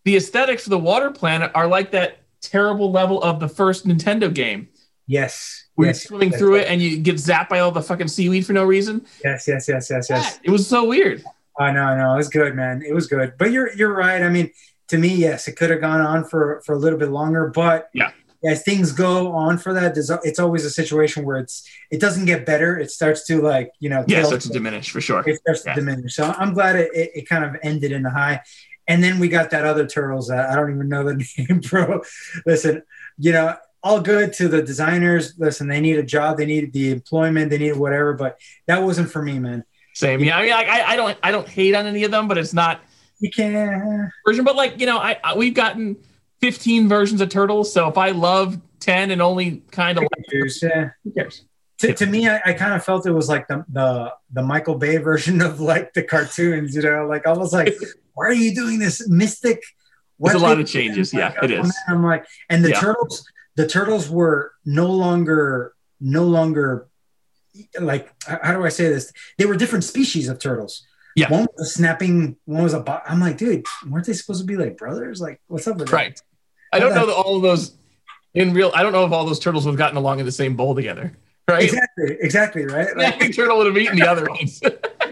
the aesthetics for the water planet are like that terrible level of the first Nintendo game. Yes. Where yes, you're swimming yes, through yes. it, and you get zapped by all the fucking seaweed for no reason. Yes, yes, yes, yes, yes. yes. It was so weird. I know, I know. It was good, man. It was good. But you're you're right. I mean, to me, yes, it could have gone on for, for a little bit longer, but... yeah. As things go on for that, it's always a situation where it's it doesn't get better. It starts to like, you know. Yeah, it starts to diminish for sure. It starts yeah. to diminish. So I'm glad it, it, it kind of ended in a high. And then we got that other Turtles that I don't even know the name, bro. Listen, you know, all good to the designers. Listen, they need a job. They need the employment. They need whatever. But that wasn't for me, man. Same. Yeah, I mean, I, I don't I don't hate on any of them, but it's not. You can't. Version, but like, you know, I, I we've gotten fifteen versions of Turtles. So if I love ten and only kind of like cares, yeah. who cares? To, to me, I, I kind of felt it was like the, the the Michael Bay version of like the cartoons, you know, like almost like, why are you doing this mystic? There's a lot of changes. Yeah, it is. I'm like, and the yeah. Turtles, the turtles were no longer, no longer, like, how do I say this? They were different species of turtles. Yeah. One was a snapping, one was a bo- I'm like, dude, weren't they supposed to be like brothers? Like, what's up with right. that? I don't know that all of those in real, I don't know if all those turtles would have gotten along in the same bowl together. Right? Exactly, exactly, right? Like, every turtle would have eaten the other ones.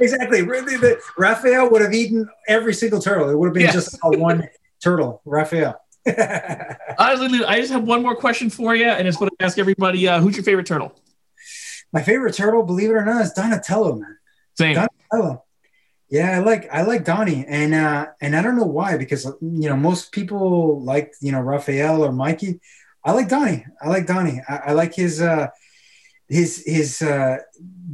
Exactly. Really, the, Raphael would have eaten every single turtle. It would have been yes. just a one turtle, Raphael. Honestly, I just have one more question for you, and it's what I ask everybody. Uh, who's your favorite turtle? My favorite turtle, believe it or not, is Donatello, man. Same. Donatello. Yeah, I like I like Donnie, and uh, and I don't know why, because you know most people like you know Raphael or Mikey. I like Donnie. I like Donnie. I, I like his uh, his his uh,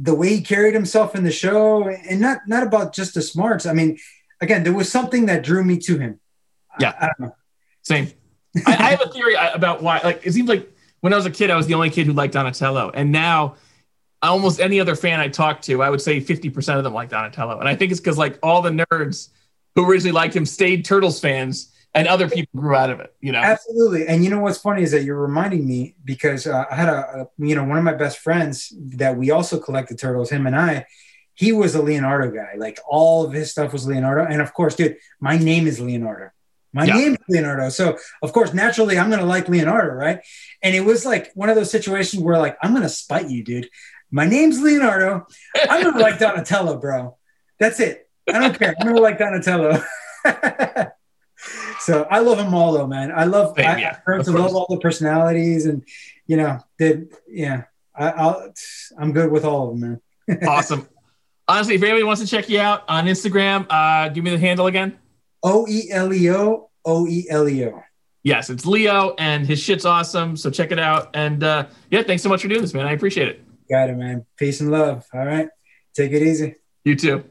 the way he carried himself in the show, and not not about just the smarts. I mean, again, there was something that drew me to him. Yeah, I, I don't know. Same. I, I have a theory about why. Like, it seems like when I was a kid, I was the only kid who liked Donatello, and now almost any other fan I talked to, I would say fifty percent of them like Donatello. And I think it's because like all the nerds who originally liked him stayed Turtles fans and other people grew out of it, you know? Absolutely. And you know, what's funny is that you're reminding me because uh, I had a, a, you know, one of my best friends that we also collected Turtles, him and I, he was a Leonardo guy. Like all of his stuff was Leonardo. And of course, dude, my name is Leonardo. My yeah. name is Leonardo. So, of course, naturally, I'm going to like Leonardo, right? And it was like one of those situations where, like, I'm going to spite you, dude. My name's Leonardo. I'm going to like Donatello, bro. That's it. I don't care. I'm going to like Donatello. So I love them all, though, man. I love Same, I, yeah. I to love all the personalities. And, you know, they, yeah, I, I'll, I'm good with all of them, man. Awesome. Honestly, if anybody wants to check you out on Instagram, uh, give me the handle again. O E L E O, O E L E O. Yes, it's Leo, and his shit's awesome, so check it out. And, uh, yeah, thanks so much for doing this, man. I appreciate it. Got it, man. Peace and love. All right? Take it easy. You too.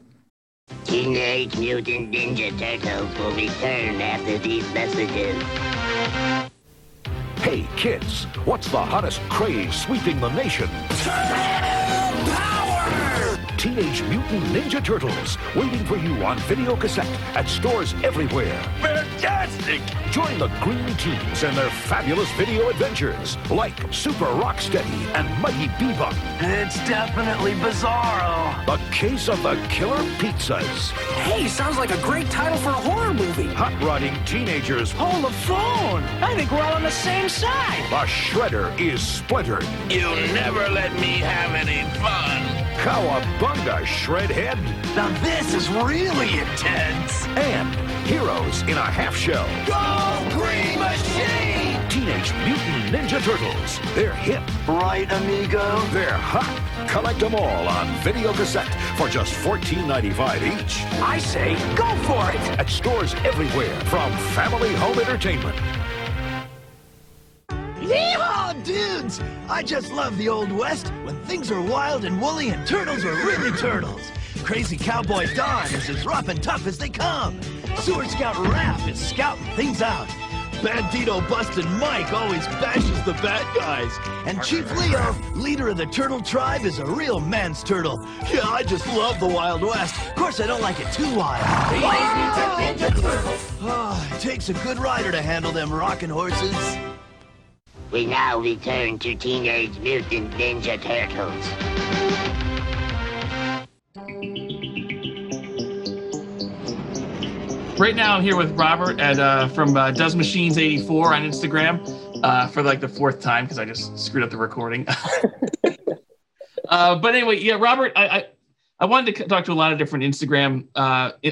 Teenage Mutant Ninja Turtles will return after these messages. Hey, kids, what's the hottest craze sweeping the nation? Turtle power! Teenage Mutant Ninja Turtles, waiting for you on video cassette at stores everywhere. Fantastic! Join the green teams and their fabulous video adventures, like Super Rocksteady and Mighty Bebop. It's definitely bizarro. The Case of the Killer Pizzas. Hey, sounds like a great title for a horror movie. Hot Rodding Teenagers. Hold the phone! I think we're all on the same side. The Shredder is splintered. You'll never let me have any fun. Cowabunga, Shredhead. Now this is really intense. And Heroes in a Half Shell. Go Green Machine! Teenage Mutant Ninja Turtles. They're hip. Right, amigo? They're hot. Collect them all on video cassette for just fourteen ninety-five each. I say go for it. At stores everywhere from Family Home Entertainment. Yeehaw, dudes! I just love the Old West when things are wild and woolly and turtles are really turtles. Crazy Cowboy Don is as rough and tough as they come. Sewer Scout Raph is scouting things out. Bandito Bustin' Mike always bashes the bad guys. And Chief Leo, leader of the turtle tribe, is a real man's turtle. Yeah, I just love the Wild West. Of course, I don't like it too wild. Oh, it takes a good rider to handle them rockin' horses. We now return to Teenage Mutant Ninja Turtles. Right now I'm here with Robert at uh, from uh, Does Machines eighty-four on Instagram uh, for like the fourth time because I just screwed up the recording. uh, but anyway, yeah, Robert, I, I I wanted to talk to a lot of different Instagram uh,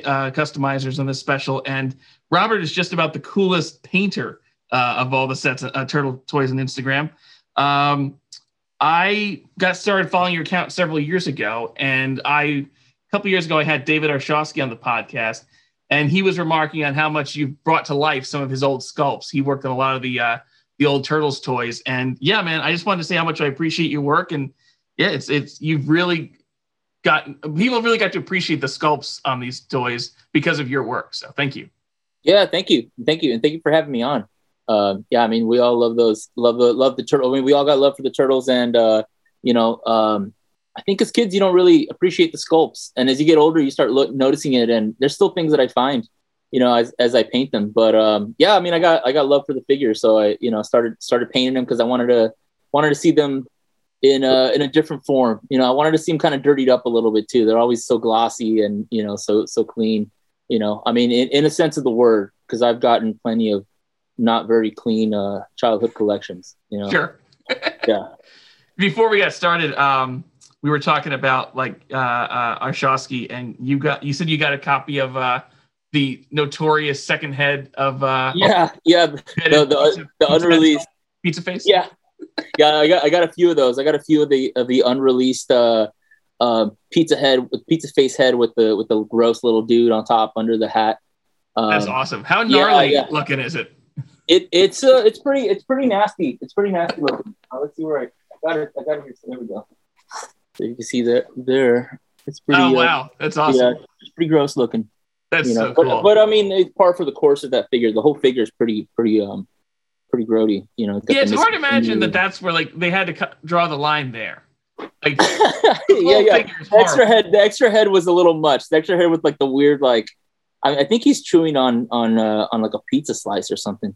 uh, customizers on this special, and Robert is just about the coolest painter Uh, of all the sets of uh, turtle toys on Instagram. Um, I got started following your account several years ago. And I, a couple years ago, I had David Arshowski on the podcast, and he was remarking on how much you've brought to life some of his old sculpts. He worked on a lot of the, uh, the old Turtles toys. And yeah, man, I just wanted to say how much I appreciate your work. And yeah, it's, it's, you've really gotten, people really got to appreciate the sculpts on these toys because of your work. So thank you. Yeah. Thank you. Thank you. And thank you for having me on. Uh, yeah, I mean, we all love those, love the, love the turtle. I mean, we all got love for the turtles, and uh, you know, um, I think as kids, you don't really appreciate the sculpts, and as you get older, you start lo- noticing it. And there's still things that I find you know, as, as I paint them. But um, yeah, I mean, I got, I got love for the figures. So I, you know, started, started painting them because I wanted to, wanted to see them in a, in a different form. You know, I wanted to see them kind of dirtied up a little bit too. They're always so glossy and, you know, so, so clean, you know, I mean, in, in a sense of the word, because I've gotten plenty of not very clean uh, childhood collections, you know? Sure. Yeah. Before we got started, um, we were talking about like uh, uh, Arshowski, and you got, you said you got a copy of, uh, the notorious second head of uh yeah yeah the, the, the, the unreleased pizza face. Yeah, yeah, I got I got a few of those. I got a few of the of the unreleased uh, uh, pizza head with pizza face head with the with the gross little dude on top under the hat. Um, That's awesome. How gnarly yeah, yeah. looking is it? It it's uh it's pretty it's pretty nasty. It's pretty nasty looking. Uh, let's see where I, I got it. I got it here. So there we go. So you can see that there. It's pretty. Oh wow, uh, that's awesome. Yeah, it's pretty gross looking. That's you know, so but, cool. But I mean, it's par for the course of that figure. The whole figure is pretty, pretty, um, pretty grody. You know. It's yeah, it's hard to imagine that that's where like they had to cut, draw the line there. Like, the yeah, yeah. The extra head, the extra head was a little much. The extra head with like the weird, like I, I think he's chewing on on uh, on like a pizza slice or something.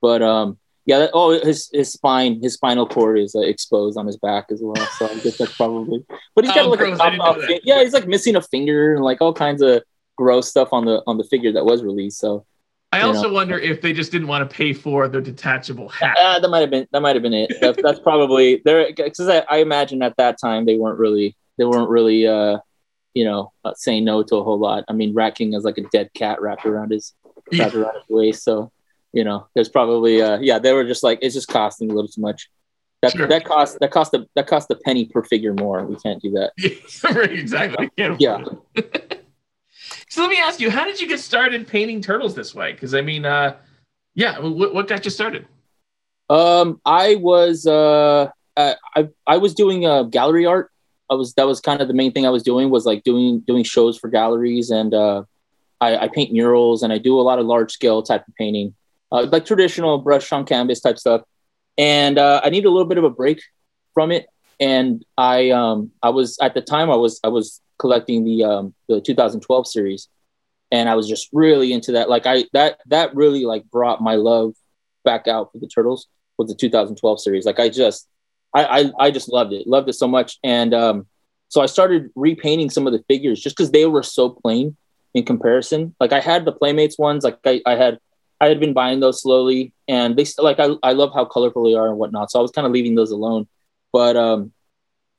But um, yeah. That, oh, his his spine, his spinal cord is uh, exposed on his back as well. So I guess that's probably. But he's got oh, like gross, a top, that. yeah, he's like missing a finger and like all kinds of gross stuff on the on the figure that was released. So I also know. wonder if they just didn't want to pay for their detachable hat. Uh, that might have been that might have been it. That, that's probably there because I, I imagine at that time they weren't really they weren't really uh, you know uh, saying no to a whole lot. I mean, Rat King is like a dead cat wrapped around his yeah. wrapped around his waist. So you know, there's probably uh, yeah they were just like it's just costing a little too much. That sure. that cost that cost a that cost a penny per figure more. We can't do that. Right, exactly. Yeah. yeah. So let me ask you, how did you get started painting turtles this way? Because I mean, uh, yeah, what, what got you started? Um, I was uh, I, I I was doing uh, gallery art. I was that was kind of the main thing I was doing was like doing doing shows for galleries, and uh, I, I paint murals and I do a lot of large scale type of painting, uh, like traditional brush on canvas type stuff. And uh, I needed a little bit of a break from it, and I um, I was at the time I was I was. collecting the um the two thousand twelve series, and I was just really into that. Like I that that really like brought my love back out for the turtles with the two thousand twelve series. Like I just I I, I just loved it loved it so much, and um so I started repainting some of the figures just because they were so plain in comparison. Like I had the Playmates ones, like I, I had I had been buying those slowly, and they still like I I love how colorful they are and whatnot, so I was kind of leaving those alone. But um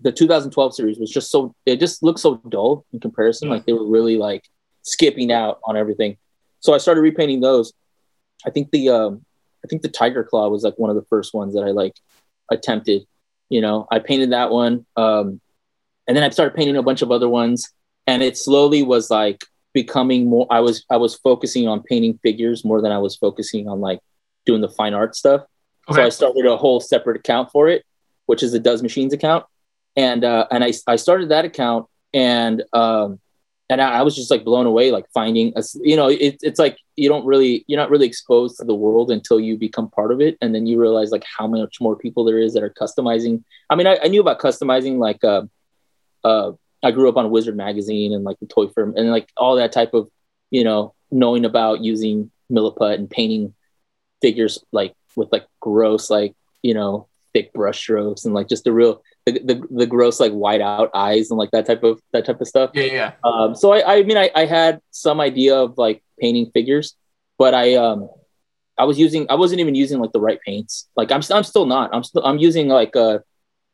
the two thousand twelve series was just so, it just looked so dull in comparison. Like they were really like skipping out on everything. So I started repainting those. I think the, um, I think the Tiger Claw was like one of the first ones that I like attempted, you know, I painted that one. Um, and then I started painting a bunch of other ones, and it slowly was like becoming more, I was, I was focusing on painting figures more than I was focusing on like doing the fine art stuff. Okay. So I started a whole separate account for it, which is the Does Machines account. And, uh, and I, I started that account, and, um, and I, I was just like blown away, like finding, a, you know, it, it's like, you don't really, you're not really exposed to the world until you become part of it. And then you realize like how much more people there is that are customizing. I mean, I, I knew about customizing, like, uh, uh, I grew up on Wizard magazine and like the toy firm and like all that type of, you know, knowing about using Milliput and painting figures, like with like gross, like, you know, thick brush strokes and like just the real, The, the the gross like wide out eyes and like that type of that type of stuff. Yeah, yeah. Um, so I I mean I, I had some idea of like painting figures, but I um I was using I wasn't even using like the right paints. Like I'm I'm still not I'm still I'm using like uh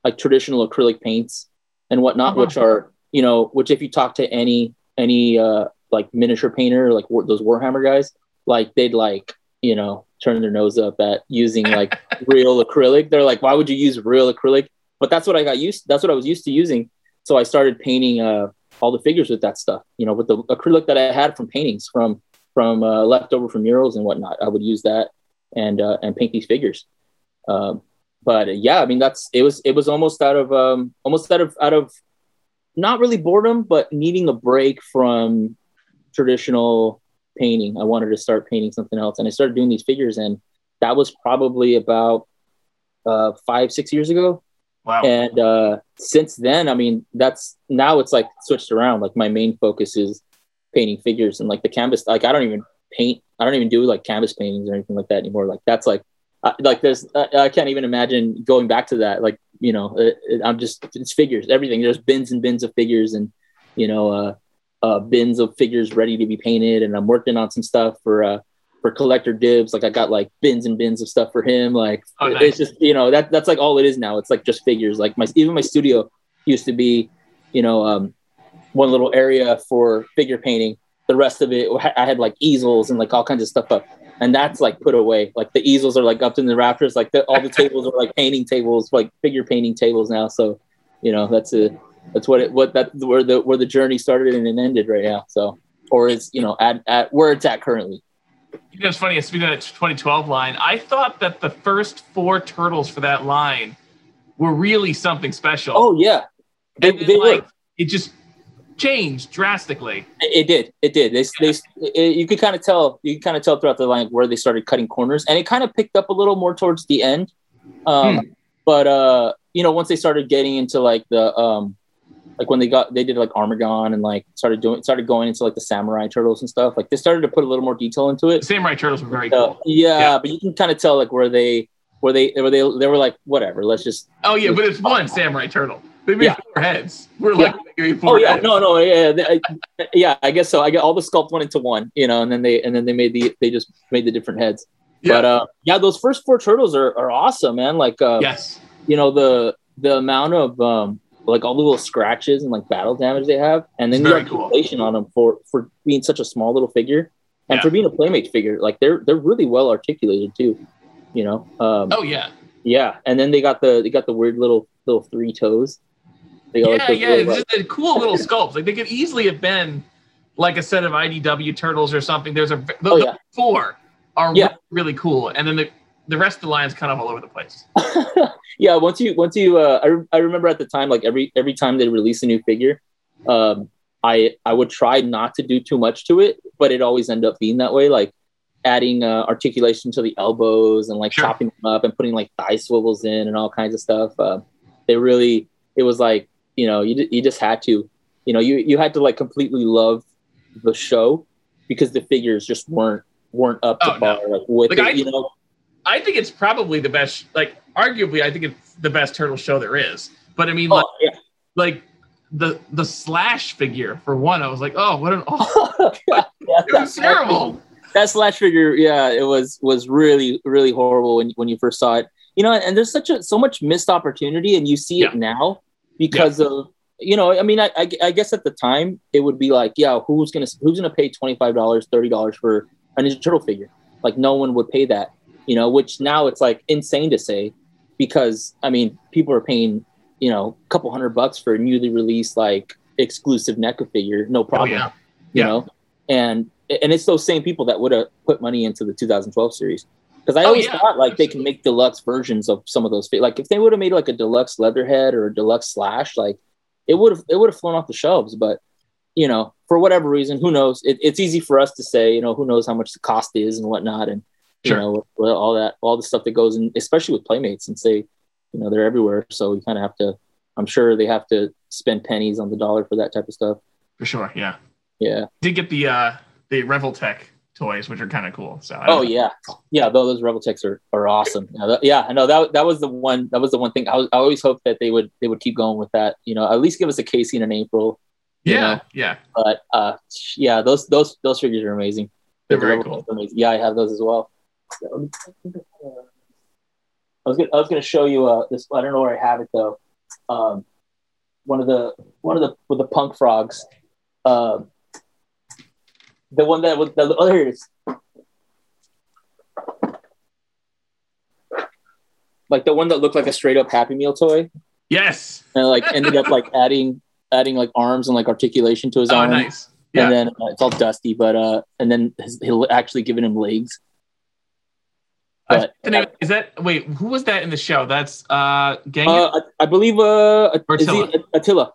like traditional acrylic paints and whatnot, uh-huh. which are you know which if you talk to any any uh like miniature painter like war, those Warhammer guys, like they'd like you know turn their nose up at using like real acrylic. They're like, why would you use real acrylic? But that's what I got used to. That's what I was used to using. So I started painting uh, all the figures with that stuff, you know, with the acrylic that I had from paintings from from uh, leftover from murals and whatnot. I would use that and uh, and paint these figures. Um, but uh, yeah, I mean, that's it was it was almost out of um, almost out of out of not really boredom, but needing a break from traditional painting. I wanted to start painting something else, and I started doing these figures. And that was probably about uh, five, six years ago. Wow. And uh, since then, I mean, that's now it's like switched around. Like my main focus is painting figures and like the canvas. Like I don't even paint. I don't even do like canvas paintings or anything like that anymore. Like that's like, I, like there's, I, I can't even imagine going back to that. Like, you know, it, it, I'm just, it's figures, everything. There's bins and bins of figures and, you know, uh, uh, bins of figures ready to be painted. And I'm working on some stuff for, uh, for Collector Dibs. Like I got like bins and bins of stuff for him. Like oh, nice. It's just, you know, that that's like all it is now. It's like just figures. Like my, even my studio used to be, you know, um, one little area for figure painting. The rest of it, I had like easels and like all kinds of stuff up, and that's like put away. Like the easels are like up in the rafters. Like the, all the tables are like painting tables, like figure painting tables now. So, you know, that's a that's what it what that where the where the journey started and it ended right now. So, or it's you know at at where it's at currently. You know, it's funny. Speaking of that twenty twelve line, I thought that the first four turtles for that line were really something special. Oh yeah, they, and then, they like, were. It just changed drastically. It did. It did. They, yeah. they, it, you could kind of tell. You could kind of tell throughout the line where they started cutting corners, and it kind of picked up a little more towards the end. Um, hmm. But uh, you know, once they started getting into like the, um, like when they got, they did like Armagon and like started doing, started going into like the Samurai Turtles and stuff. Like they started to put a little more detail into it. The Samurai Turtles were very uh, cool. Yeah, yeah, but you can kind of tell like where they, where they, where they, they were like whatever. Let's just. Oh yeah, but it's one Samurai Turtle. They made yeah. four heads. We're yeah. like, they made four oh yeah, heads. no, no, yeah, they, I, yeah. I guess so. I got all the sculpt went into one, you know, and then they and then they made the they just made the different heads. Yeah. But uh, yeah, those first four turtles are, are awesome, man. Like, uh, yes, you know the the amount of um, like all the little scratches and like battle damage they have, and then the articulation cool. on them for for being such a small little figure, and yeah. for being a Playmate figure, like they're they're really well articulated too, you know. Um, oh yeah, yeah, and then they got the they got the weird little little three toes. Yeah, like yeah, it's just a cool little sculpt. Like they could easily have been like a set of I D W turtles or something. There's a the, oh, yeah. the four are yeah. really, really cool, and then the, the rest of the line's kind of all over the place. yeah, once you once you, uh, I re- I remember at the time, like every every time they release a new figure, um, I I would try not to do too much to it, but it always ended up being that way. Like adding uh, articulation to the elbows and like sure. chopping them up and putting like thigh swivels in and all kinds of stuff. Uh, they really, it was like. You know, you you just had to, you know, you, you had to like completely love the show because the figures just weren't weren't up to oh, par no. like, with like it, I, you know. I think it's probably the best, like arguably, I think it's the best turtle show there is. But I mean, oh, like, yeah. like the the Slash figure for one, I was like, oh, what an awful yeah, it that, was terrible. That, that Slash figure, yeah, it was was really really horrible when when you first saw it. You know, and there's such a so much missed opportunity, and you see yeah. it now. Because yeah. of, you know, I mean, I, I, I guess at the time it would be like, yeah, who's gonna who's gonna pay twenty-five dollars, thirty dollars for a Ninja Turtle figure? Like no one would pay that, you know. Which now it's like insane to say, because I mean, people are paying, you know, a couple hundred bucks for a newly released like exclusive NECA figure, no problem, oh, yeah. you yeah. know. And and it's those same people that would have put money into the two thousand twelve series. Because I always oh, yeah. thought like they can make deluxe versions of some of those. Like if they would have made like a deluxe Leatherhead or a deluxe Slash, like it would have it would have flown off the shelves. But you know, for whatever reason, who knows? It, it's easy for us to say, you know, who knows how much the cost is and whatnot, and sure. you know, well, all that, all the stuff that goes in, especially with Playmates, and say, you know, they're everywhere. So you kind of have to. I'm sure they have to spend pennies on the dollar for that type of stuff. For sure, yeah, yeah. Did get the uh, the Reveltech toys, which are kind of cool. So oh know. yeah, yeah, those Rebel Techs are, are awesome. Yeah, that, yeah, I know that that was the one. That was the one thing I was. I always hoped that they would they would keep going with that. You know, at least give us a casing in April. Yeah, know? yeah. But uh, yeah, those those those figures are amazing. They're very cool. Amazing. Yeah, I have those as well. I was gonna, I was going to show you uh this. I don't know where I have it though. Um, one of the one of the with the Punk Frogs. Um. The one that was the others, like the one that looked like a straight up Happy Meal toy. Yes, and like ended up like adding, adding like arms and like articulation to his oh, arms. Oh, nice. Yeah. And then uh, it's all dusty, but uh, and then his, he'll actually giving him legs. But, uh, name, is that wait? Who was that in the show? That's uh, Gang. Uh, I, I believe uh, Attila. He, Attila.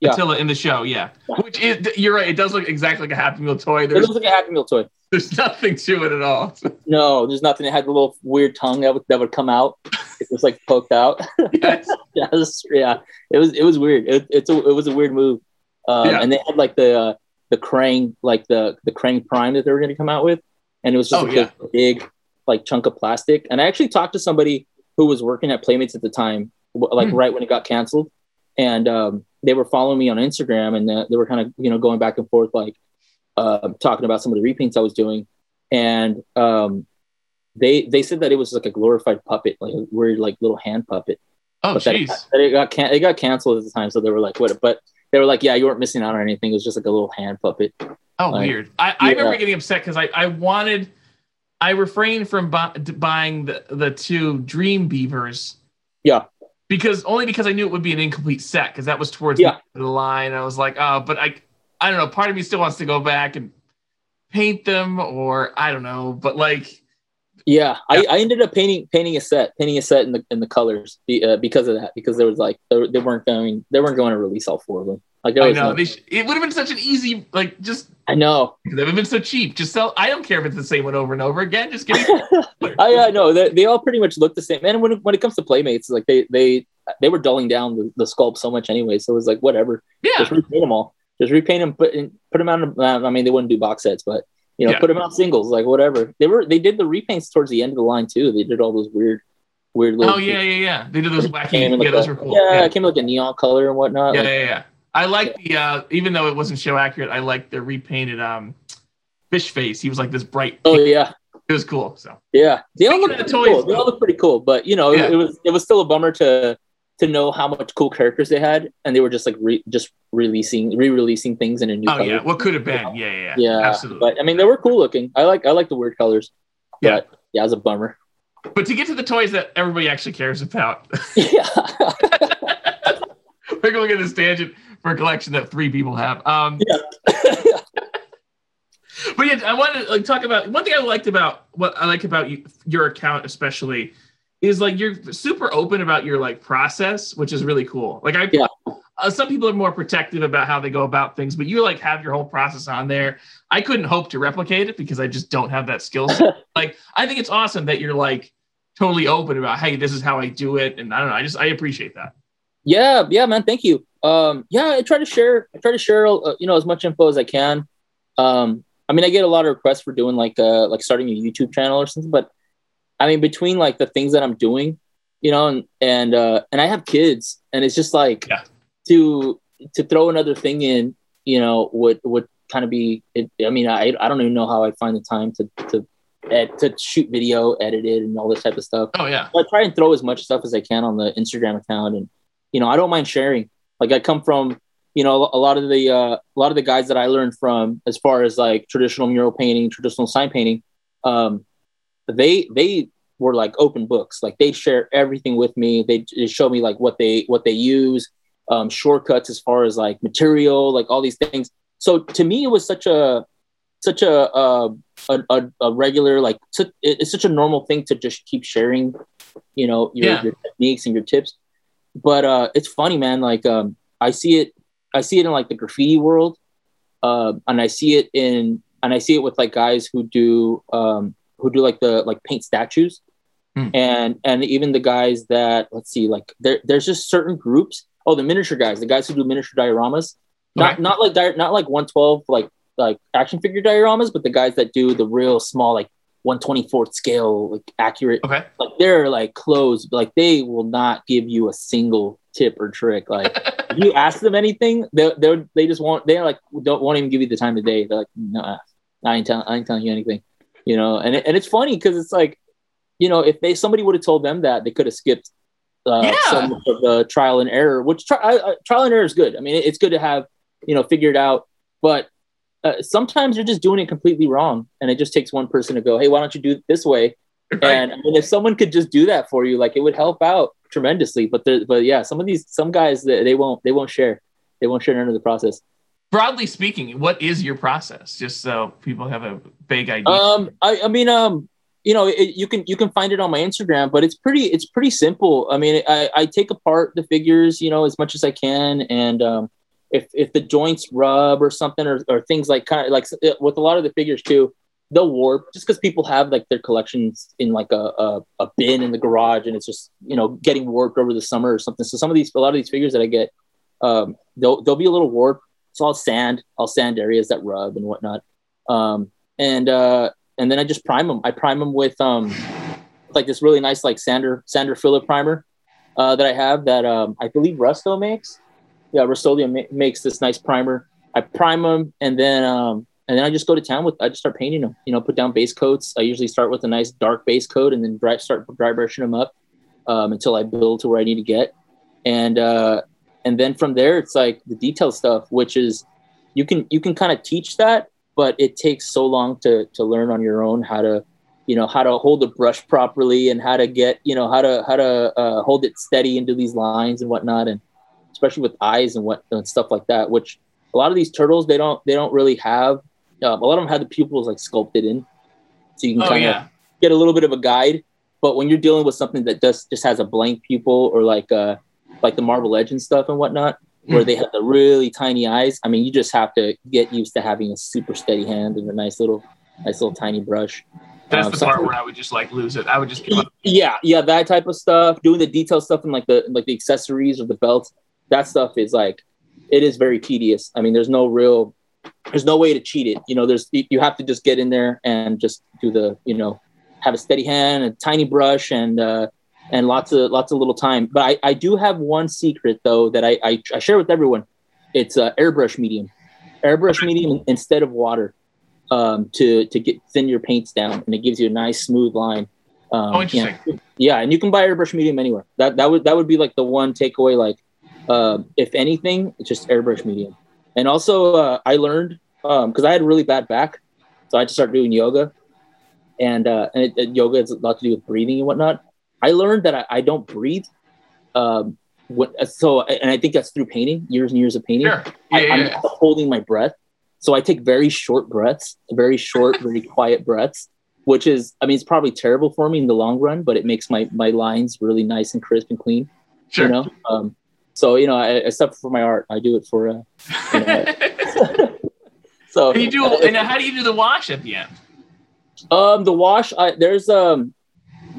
Yeah. Attila in the show, yeah. yeah. Which is, you're right, it does look exactly like a Happy Meal toy. There's, it looks like a Happy Meal toy. There's nothing to it at all. No, there's nothing. It had the little weird tongue that would that would come out. It was like poked out. Yes. yeah, it was, yeah, it was it was weird. It, it's a, it was a weird move. Um, yeah. And they had like the uh, the Krang, like the the Krang Prime that they were going to come out with. and it was just oh, a yeah. big, big like chunk of plastic. And I actually talked to somebody who was working at Playmates at the time, like mm. right when it got canceled, and um, they were following me on Instagram, and uh, they were kind of you know going back and forth, like uh, talking about some of the repaints I was doing, and um, they they said that it was like a glorified puppet, like a weird like little hand puppet. Oh, jeez. That, that it got can- it got canceled at the time, so they were like, "What?" But they were like, "Yeah, you weren't missing out on anything. It was just like a little hand puppet." Oh, like, weird. I, yeah. I remember getting upset because I, I wanted, I refrained from bu- buying the, the two Dream Beavers. Yeah. Because only because I knew it would be an incomplete set because that was towards yeah. the, the line. I was like, oh, but I, I don't know. Part of me still wants to go back and paint them, or I don't know. But like, yeah, yeah. I, I ended up painting painting a set, painting a set in the in the colors uh, because of that. Because there was like they, they weren't going they weren't going to release all four of them. Like I know they sh- it would have been such an easy like just I know they would have been so cheap. Just sell. I don't care if it's the same one over and over again. Just get it. I uh, know they, they all pretty much look the same. And when it, when it comes to Playmates, like they they they were dulling down the, the sculpt so much anyway. So it was like whatever. Yeah. Just repaint them all. Just repaint them. Put in, put them out. In, I mean, they wouldn't do box sets, but you know, yeah. put them out singles. Like whatever. They were they did the repaints towards the end of the line too. They did all those weird. Weird. Little oh yeah, yeah, yeah. They did those wacky. Yeah, like those a, were cool. Yeah, yeah, it came in like a neon color and whatnot. Yeah, like, yeah, yeah. I like the, uh, even though it wasn't show accurate, I like the repainted um, fish face. He was like this bright. Oh, pink. Yeah. It was cool. So, yeah. They all, look the toys, cool. they all look pretty cool. But, you know, yeah. it, it was it was still a bummer to to know how much cool characters they had. And they were just like re- just releasing, re-releasing things in a new oh, color. Oh, yeah. What could have been? Yeah, yeah, yeah. Yeah. Absolutely. But, I mean, they were cool looking. I like I like the weird colors. But, yeah. Yeah, it was a bummer. But to get to the toys that everybody actually cares about. Yeah. We're going to get this tangent for a collection that three people have. Um, yeah. But yeah, I wanted to like, talk about one thing I liked about what I like about you, your account, especially is like, you're super open about your like process, which is really cool. Like I, yeah. uh, some people are more protective about how they go about things, but you like have your whole process on there. I couldn't hope to replicate it because I just don't have that skill set. Like, I think it's awesome that you're like totally open about, hey, this is how I do it. And I don't know. I just, I appreciate that. Yeah, yeah, man. Thank you. Um, yeah, I try to share. I try to share, uh, you know, as much info as I can. Um, I mean, I get a lot of requests for doing like, uh, like starting a YouTube channel or something. But I mean, between like the things that I'm doing, you know, and and uh, and I have kids, and it's just like yeah. to to throw another thing in, you know, would would kind of be. It, I mean, I I don't even know how I find the time to to ed, to shoot video, edit it, and all this type of stuff. Oh yeah, so I try and throw as much stuff as I can on the Instagram account and. You know, I don't mind sharing. Like I come from, you know, a lot of the uh, a lot of the guys that I learned from, as far as like traditional mural painting, traditional sign painting, um, they they were like open books. Like they share everything with me. They, they show me like what they what they use, um, shortcuts as far as like material, like all these things. So to me, it was such a such a uh, a, a, a regular like t- it's such a normal thing to just keep sharing, you know, your, yeah. your techniques and your tips. But uh, it's funny, man. Like um, I see it, I see it in like the graffiti world, uh, and I see it in, and I see it with like guys who do, um, who do like the like paint statues, mm. and and even the guys that let's see, like there there's just certain groups. Oh, the miniature guys, the guys who do miniature dioramas, not okay. not like di- not like one twelve like like action figure dioramas, but the guys that do the real small like one twenty-fourth scale, like accurate. Okay. Like they're like closed. Like they will not give you a single tip or trick. Like if you ask them anything, they they they just won't. They like don't won't even give you the time of day. They're like, no, I ain't telling I ain't telling you anything. You know, and it, and it's funny because it's like, you know, if they somebody would have told them that, they could have skipped uh, yeah. some of the trial and error. Which tri- I, I, trial and error is good. I mean, it, it's good to have you know figured out, but. Uh, sometimes you're just doing it completely wrong, and it just takes one person to go, hey, why don't you do it this way? Right. And I mean, if someone could just do that for you, like it would help out tremendously. But the, but yeah, some of these some guys they, they won't they won't share they won't share none of the process. Broadly speaking, what is your process? Just so people have a vague idea. Um, I, I mean, um, you know, it, you can you can find it on my Instagram, but it's pretty it's pretty simple. I mean, I, I take apart the figures, you know, as much as I can, and um. If if the joints rub or something or, or things like kind of like with a lot of the figures too, they'll warp just because people have like their collections in like a, a a bin in the garage and it's just you know getting warped over the summer or something. So some of these a lot of these figures that I get, um, they'll they'll be a little warped. It's all sand, all sand areas that rub and whatnot. Um, and uh, and then I just prime them. I prime them with um, like this really nice like Sander Sander Phillip primer uh, that I have that um, I believe Rusto makes. Yeah, Rust-Oleum ma makes this nice primer. I prime them, and then um, and then I just go to town with. I just start painting them. You know, put down base coats. I usually start with a nice dark base coat, and then dry, start dry brushing them up um, until I build to where I need to get. And uh, and then from there, it's like the detail stuff, which is you can you can kind of teach that, but it takes so long to to learn on your own how to, you know, how to hold the brush properly and how to get, you know, how to how to uh, hold it steady into these lines and whatnot, and especially with eyes and what and stuff like that, which a lot of these turtles, they don't, they don't really have, um, a lot of them have the pupils like sculpted in. So you can oh, kind of yeah. get a little bit of a guide, but when you're dealing with something that does just has a blank pupil or like, uh, like the Marvel Legends stuff and whatnot, where mm. they have the really tiny eyes. I mean, you just have to get used to having a super steady hand and a nice little, nice little tiny brush. That's um, the part where I would just like lose it. I would just, give up. yeah, yeah. That type of stuff, doing the detail stuff and like the, like the accessories or the belts, that stuff is like, it is very tedious. I mean, there's no real, there's no way to cheat it. You know, there's, you have to just get in there and just do the, you know, have a steady hand, a tiny brush, and, uh, and lots of, lots of little time. But I, I do have one secret though, that I, I, I share with everyone. It's uh airbrush medium, airbrush medium instead of water, um, to, to get thin your paints down, and it gives you a nice smooth line. Um, oh, interesting. Yeah. yeah. And you can buy airbrush medium anywhere. That, that would, that would be like the one takeaway, like, Uh, if anything, it's just airbrush medium. And also, uh, I learned because um, I had a really bad back, so I had to start doing yoga. And, uh, and, it, and yoga has a lot to do with breathing and whatnot. I learned that I, I don't breathe. Um, what, so, and I think that's through painting, years and years of painting. Sure. Yeah, I, yeah, I'm yeah. holding my breath, so I take very short breaths, very short, very quiet breaths. Which is, I mean, it's probably terrible for me in the long run, but it makes my my lines really nice and crisp and clean. Sure. You know. Um, So, you know, I, I suffer for my art. I do it for, uh, you know, so. And you do, uh, and how do you do the wash at the end? Um, the wash, I, there's, um,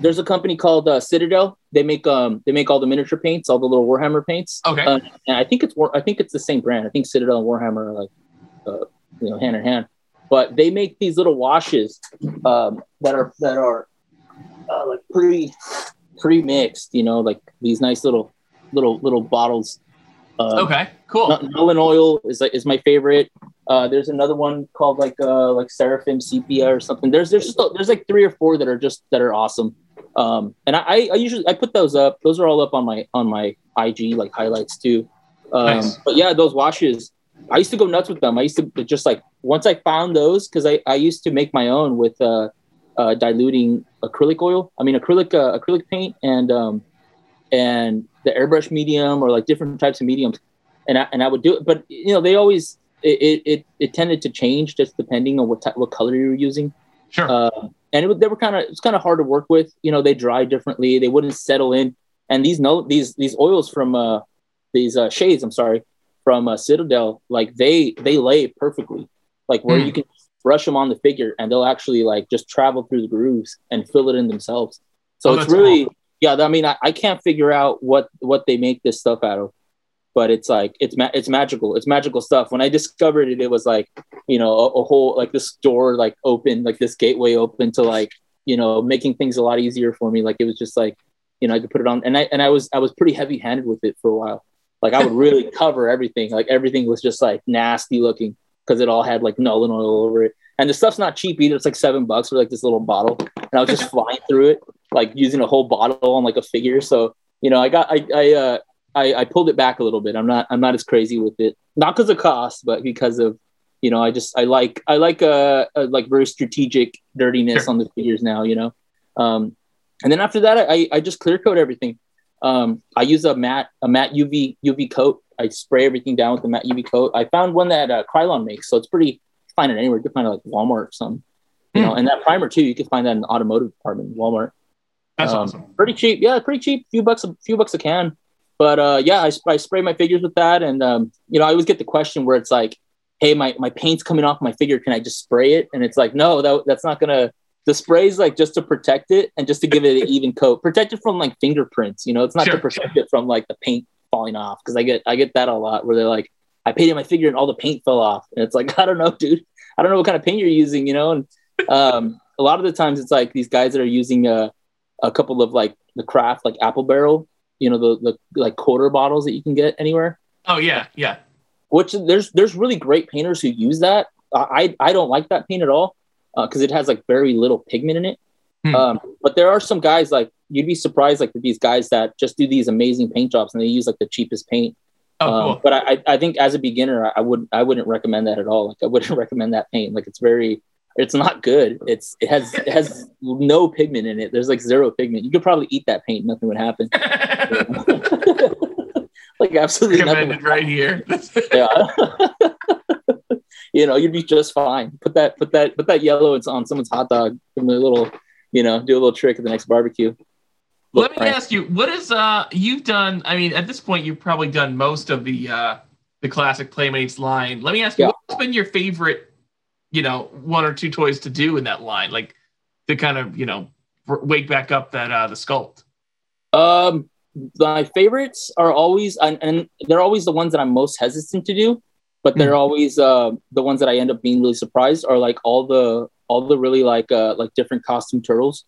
there's a company called uh, Citadel. They make, um, they make all the miniature paints, all the little Warhammer paints. Okay. Uh, and I think it's, I think it's the same brand. I think Citadel and Warhammer are like, uh, you know, hand in hand, but they make these little washes, um, that are, that are, uh, like pre, pre-mixed, you know, like these nice little, little little bottles. Uh, okay, cool. Nuln Oil is like is my favorite. Uh, there's another one called like uh, like Seraphim Sepia or something. There's there's just there's like three or four that are just that are awesome. Um, and I, I usually I put those up. Those are all up on my on my I G like highlights too. Um, nice. But yeah, those washes. I used to go nuts with them. I used to just like once I found those because I I used to make my own with uh, uh, diluting acrylic oil. I mean acrylic uh, acrylic paint and um, and the airbrush medium or like different types of mediums. And I, and I would do it, but you know, they always, it, it, it tended to change just depending on what type, what color you were using. Sure. Uh, and it, they were kind of, it's kind of hard to work with, you know, they dry differently. They wouldn't settle in. And these, no, these, these oils from, uh, these, uh, shades, I'm sorry, from uh, Citadel, like they, they lay perfectly, like where mm. you can brush them on the figure and they'll actually like just travel through the grooves and fill it in themselves. So oh, it's really, awesome. Yeah, I mean, I, I can't figure out what, what they make this stuff out of, but it's like, it's ma it's magical. It's magical stuff. When I discovered it, it was like, you know, a, a whole, like this door, like open, like this gateway open to like, you know, making things a lot easier for me. Like, it was just like, you know, I could put it on and I, and I was, I was pretty heavy handed with it for a while. Like I would really cover everything. Like everything was just like nasty looking because it all had like Nuln Oil over it. And the stuff's not cheap either. It's like seven bucks for like this little bottle. And I was just flying through it, like using a whole bottle on like a figure. So, you know, I got, I, I, uh, I, I pulled it back a little bit. I'm not, I'm not as crazy with it. Not because of cost, but because of, you know, I just, I like, I like, uh, a, like very strategic dirtiness on the figures now, you know? Um, and then after that, I, I just clear coat everything. Um, I use a matte, a matte U V, U V coat. I spray everything down with the matte U V coat. I found one that uh, Krylon makes. So it's pretty, find it anywhere. You can find it like Walmart or something, you mm. know, and that primer too, you can find that in the automotive department, Walmart. That's um, awesome. Pretty cheap. Yeah. Pretty cheap. Few bucks, a few bucks a can, but, uh, yeah, I, I spray my figures with that. And, um, you know, I always get the question where it's like, hey, my, my paint's coming off my figure. Can I just spray it? And it's like, no, that, that's not going to, the spray's like just to protect it and just to give it an even coat, protect it from like fingerprints, you know, it's not sure, to protect sure. it from like the paint falling off. Cause I get, I get that a lot where they're like, I painted my figure and all the paint fell off. And it's like, I don't know, dude, I don't know what kind of paint you're using, you know? And, um, a lot of the times it's like these guys that are using a, a couple of like the craft, like Apple Barrel, you know, the, the like quarter bottles that you can get anywhere. Oh yeah. Yeah. Which there's, there's really great painters who use that. I, I don't like that paint at all. Uh, cause it has like very little pigment in it. Hmm. Um, but there are some guys, like you'd be surprised, like these guys that just do these amazing paint jobs and they use like the cheapest paint. Oh, cool. um, but I, I think as a beginner, I wouldn't, I wouldn't recommend that at all. Like I wouldn't recommend that paint. Like it's very, it's not good. It's, it has, it has no pigment in it. There's like zero pigment. You could probably eat that paint. Nothing would happen. Like absolutely recommended nothing right here. Yeah. You know, you'd be just fine. Put that, put that, put that yellow on someone's hot dog and a little, you know, do a little trick at the next barbecue. Let me ask you, what is uh you've done? I mean, at this point, you've probably done most of the uh the classic Playmates line. Let me ask you, yeah. what's been your favorite, you know, one or two toys to do in that line, like to kind of, you know, wake back up that uh the sculpt? Um, my favorites are always, and, and they're always the ones that I'm most hesitant to do, but they're mm-hmm. always uh the ones that I end up being really surprised are like all the all the really like uh like different costume turtles.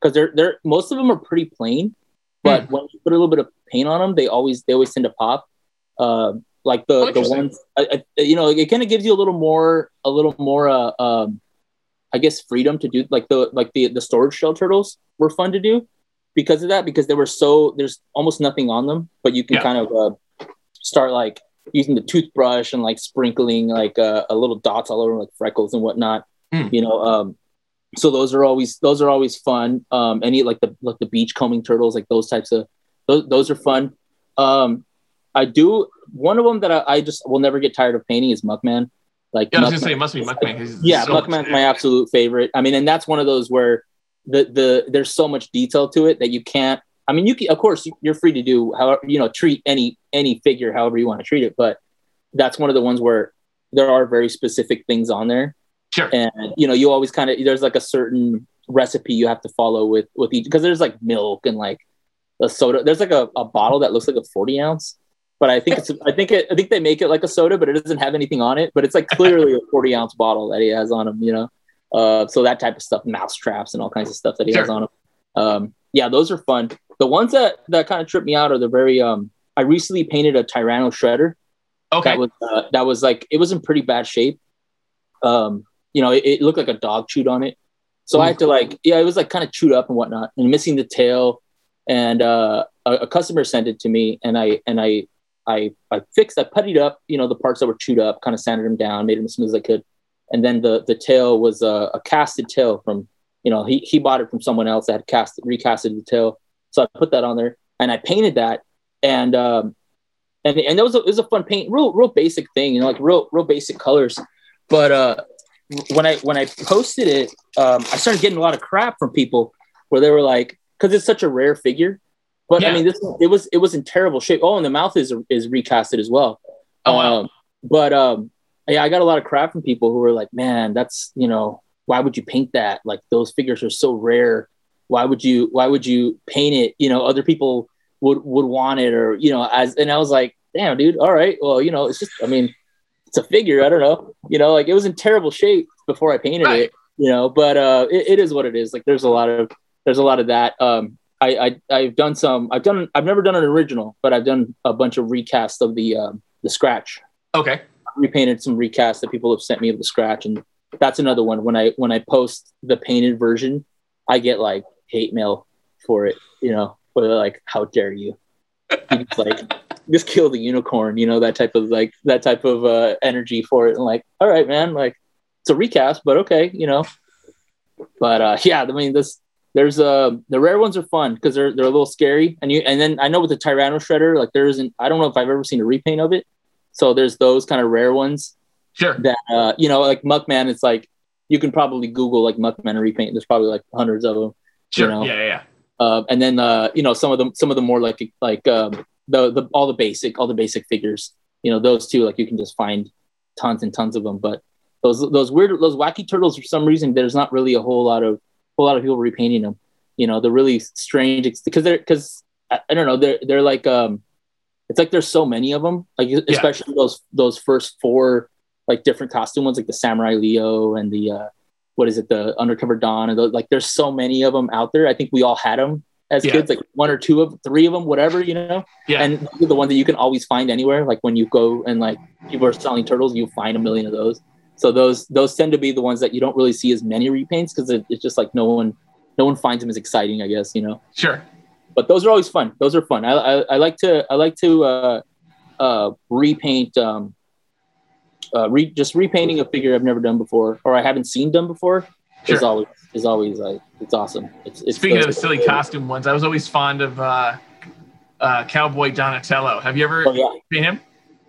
Because they're they're most of them are pretty plain, but mm. when you put a little bit of paint on them, they always they always tend to pop. Uh, like the the ones, I, I, you know, it kind of gives you a little more a little more, uh, um, I guess, freedom to do. Like the like the the storage shell turtles were fun to do because of that, because they were so there's almost nothing on them, but you can yeah. kind of uh, start like using the toothbrush and like sprinkling like uh, a little dots all over them, like freckles and whatnot. Mm. You know. Um, So those are always those are always fun. Um, any like the like the beach combing turtles, like those types of those those are fun. Um, I do one of them that I, I just will never get tired of painting is Muckman. Like yeah, I was gonna say it must be Muckman. Yeah, so Muckman's my absolute favorite. I mean, and that's one of those where the the there's so much detail to it that you can't. I mean, you can, of course you're free to do however you know treat any any figure however you want to treat it, but that's one of the ones where there are very specific things on there. Sure. And, you know, you always kind of, there's like a certain recipe you have to follow with, with each, because there's like milk and like a soda. There's like a, a bottle that looks like a forty ounce, but I think it's, I think it, I think they make it like a soda, but it doesn't have anything on it, but it's like clearly a forty ounce bottle that he has on him, you know? Uh, so that type of stuff, mouse traps and all kinds of stuff that he sure. has on him. Um, yeah, those are fun. The ones that, that kind of trip me out are the very, um, I recently painted a Tyranno Shredder. Okay. That was, uh, that was like, it was in pretty bad shape. Um, You know, it, it looked like a dog chewed on it. So mm-hmm. I had to like, yeah, it was like kind of chewed up and whatnot and missing the tail. And uh, a, a customer sent it to me and I, and I, I, I fixed, I puttied up, you know, the parts that were chewed up, kind of sanded them down, made them as smooth as I could. And then the, the tail was a, a casted tail from, you know, he, he bought it from someone else that had cast, recasted the tail. So I put that on there and I painted that. And, um, and, and that was a, it was a fun paint, real, real basic thing, you know, like real, real basic colors. But, uh, when I when I posted it, um, I started getting a lot of crap from people where they were like, because it's such a rare figure. But yeah. I mean, this it was it was in terrible shape. Oh, and the mouth is is recasted as well. Oh, wow. um, but um, yeah, I got a lot of crap from people who were like, "Man, that's you know, why would you paint that? Like those figures are so rare. Why would you why would you paint it? You know, other people would would want it, or you know, as." And I was like, "Damn, dude. All right. Well, you know, it's just I mean." It's a figure. I don't know, you know, like it was in terrible shape before I painted right. it, you know, but uh, it, it is what it is. Like there's a lot of, there's a lot of that. Um, I, I, I've done some, I've done, I've never done an original, but I've done a bunch of recasts of the, um, the scratch. Okay. I repainted some recasts that people have sent me of the scratch. And that's another one. When I, when I post the painted version, I get like hate mail for it, you know, where they're like, how dare you? It's like, just kill the unicorn, you know, that type of like that type of uh, energy for it. And like, all right, man, like it's a recast, but okay, you know. But uh, yeah, I mean, this there's uh, the rare ones are fun because they're they're a little scary, and you and then I know with the Tyranno Shredder, like there isn't. I don't know if I've ever seen a repaint of it. So there's those kind of rare ones. Sure. That uh, you know, like Muckman, it's like you can probably Google like Muckman repaint. There's probably like hundreds of them. Sure. You know? Yeah, yeah. yeah. Uh, and then uh, you know some of them some of the more like like. Um, The, the all the basic all the basic figures, you know, those two, like you can just find tons and tons of them. But those those weird those wacky turtles, for some reason there's not really a whole lot of whole lot of people repainting them, you know. They're really strange because they're because I, I don't know they're they're like um it's like there's so many of them, like especially yeah. those those first four like different costume ones, like the Samurai Leo and the uh what is it, the Undercover Dawn, and those, like there's so many of them out there. I think we all had them as yeah. kids, like one or two of three of them, whatever, you know. Yeah. And the one that you can always find anywhere, like when you go and like people are selling turtles, you find a million of those. So those those tend to be the ones that you don't really see as many repaints because it, it's just like no one no one finds them as exciting, I guess, you know. Sure. But those are always fun. Those are fun. I I, I like to I like to uh, uh, repaint. Um, uh, re- just repainting a figure I've never done before, or I haven't seen done before. Sure. Is always is always like it's awesome. It's, it's Speaking of silly costume ones, I was always fond of uh, uh, Cowboy Donatello. Have you ever oh, yeah. seen him?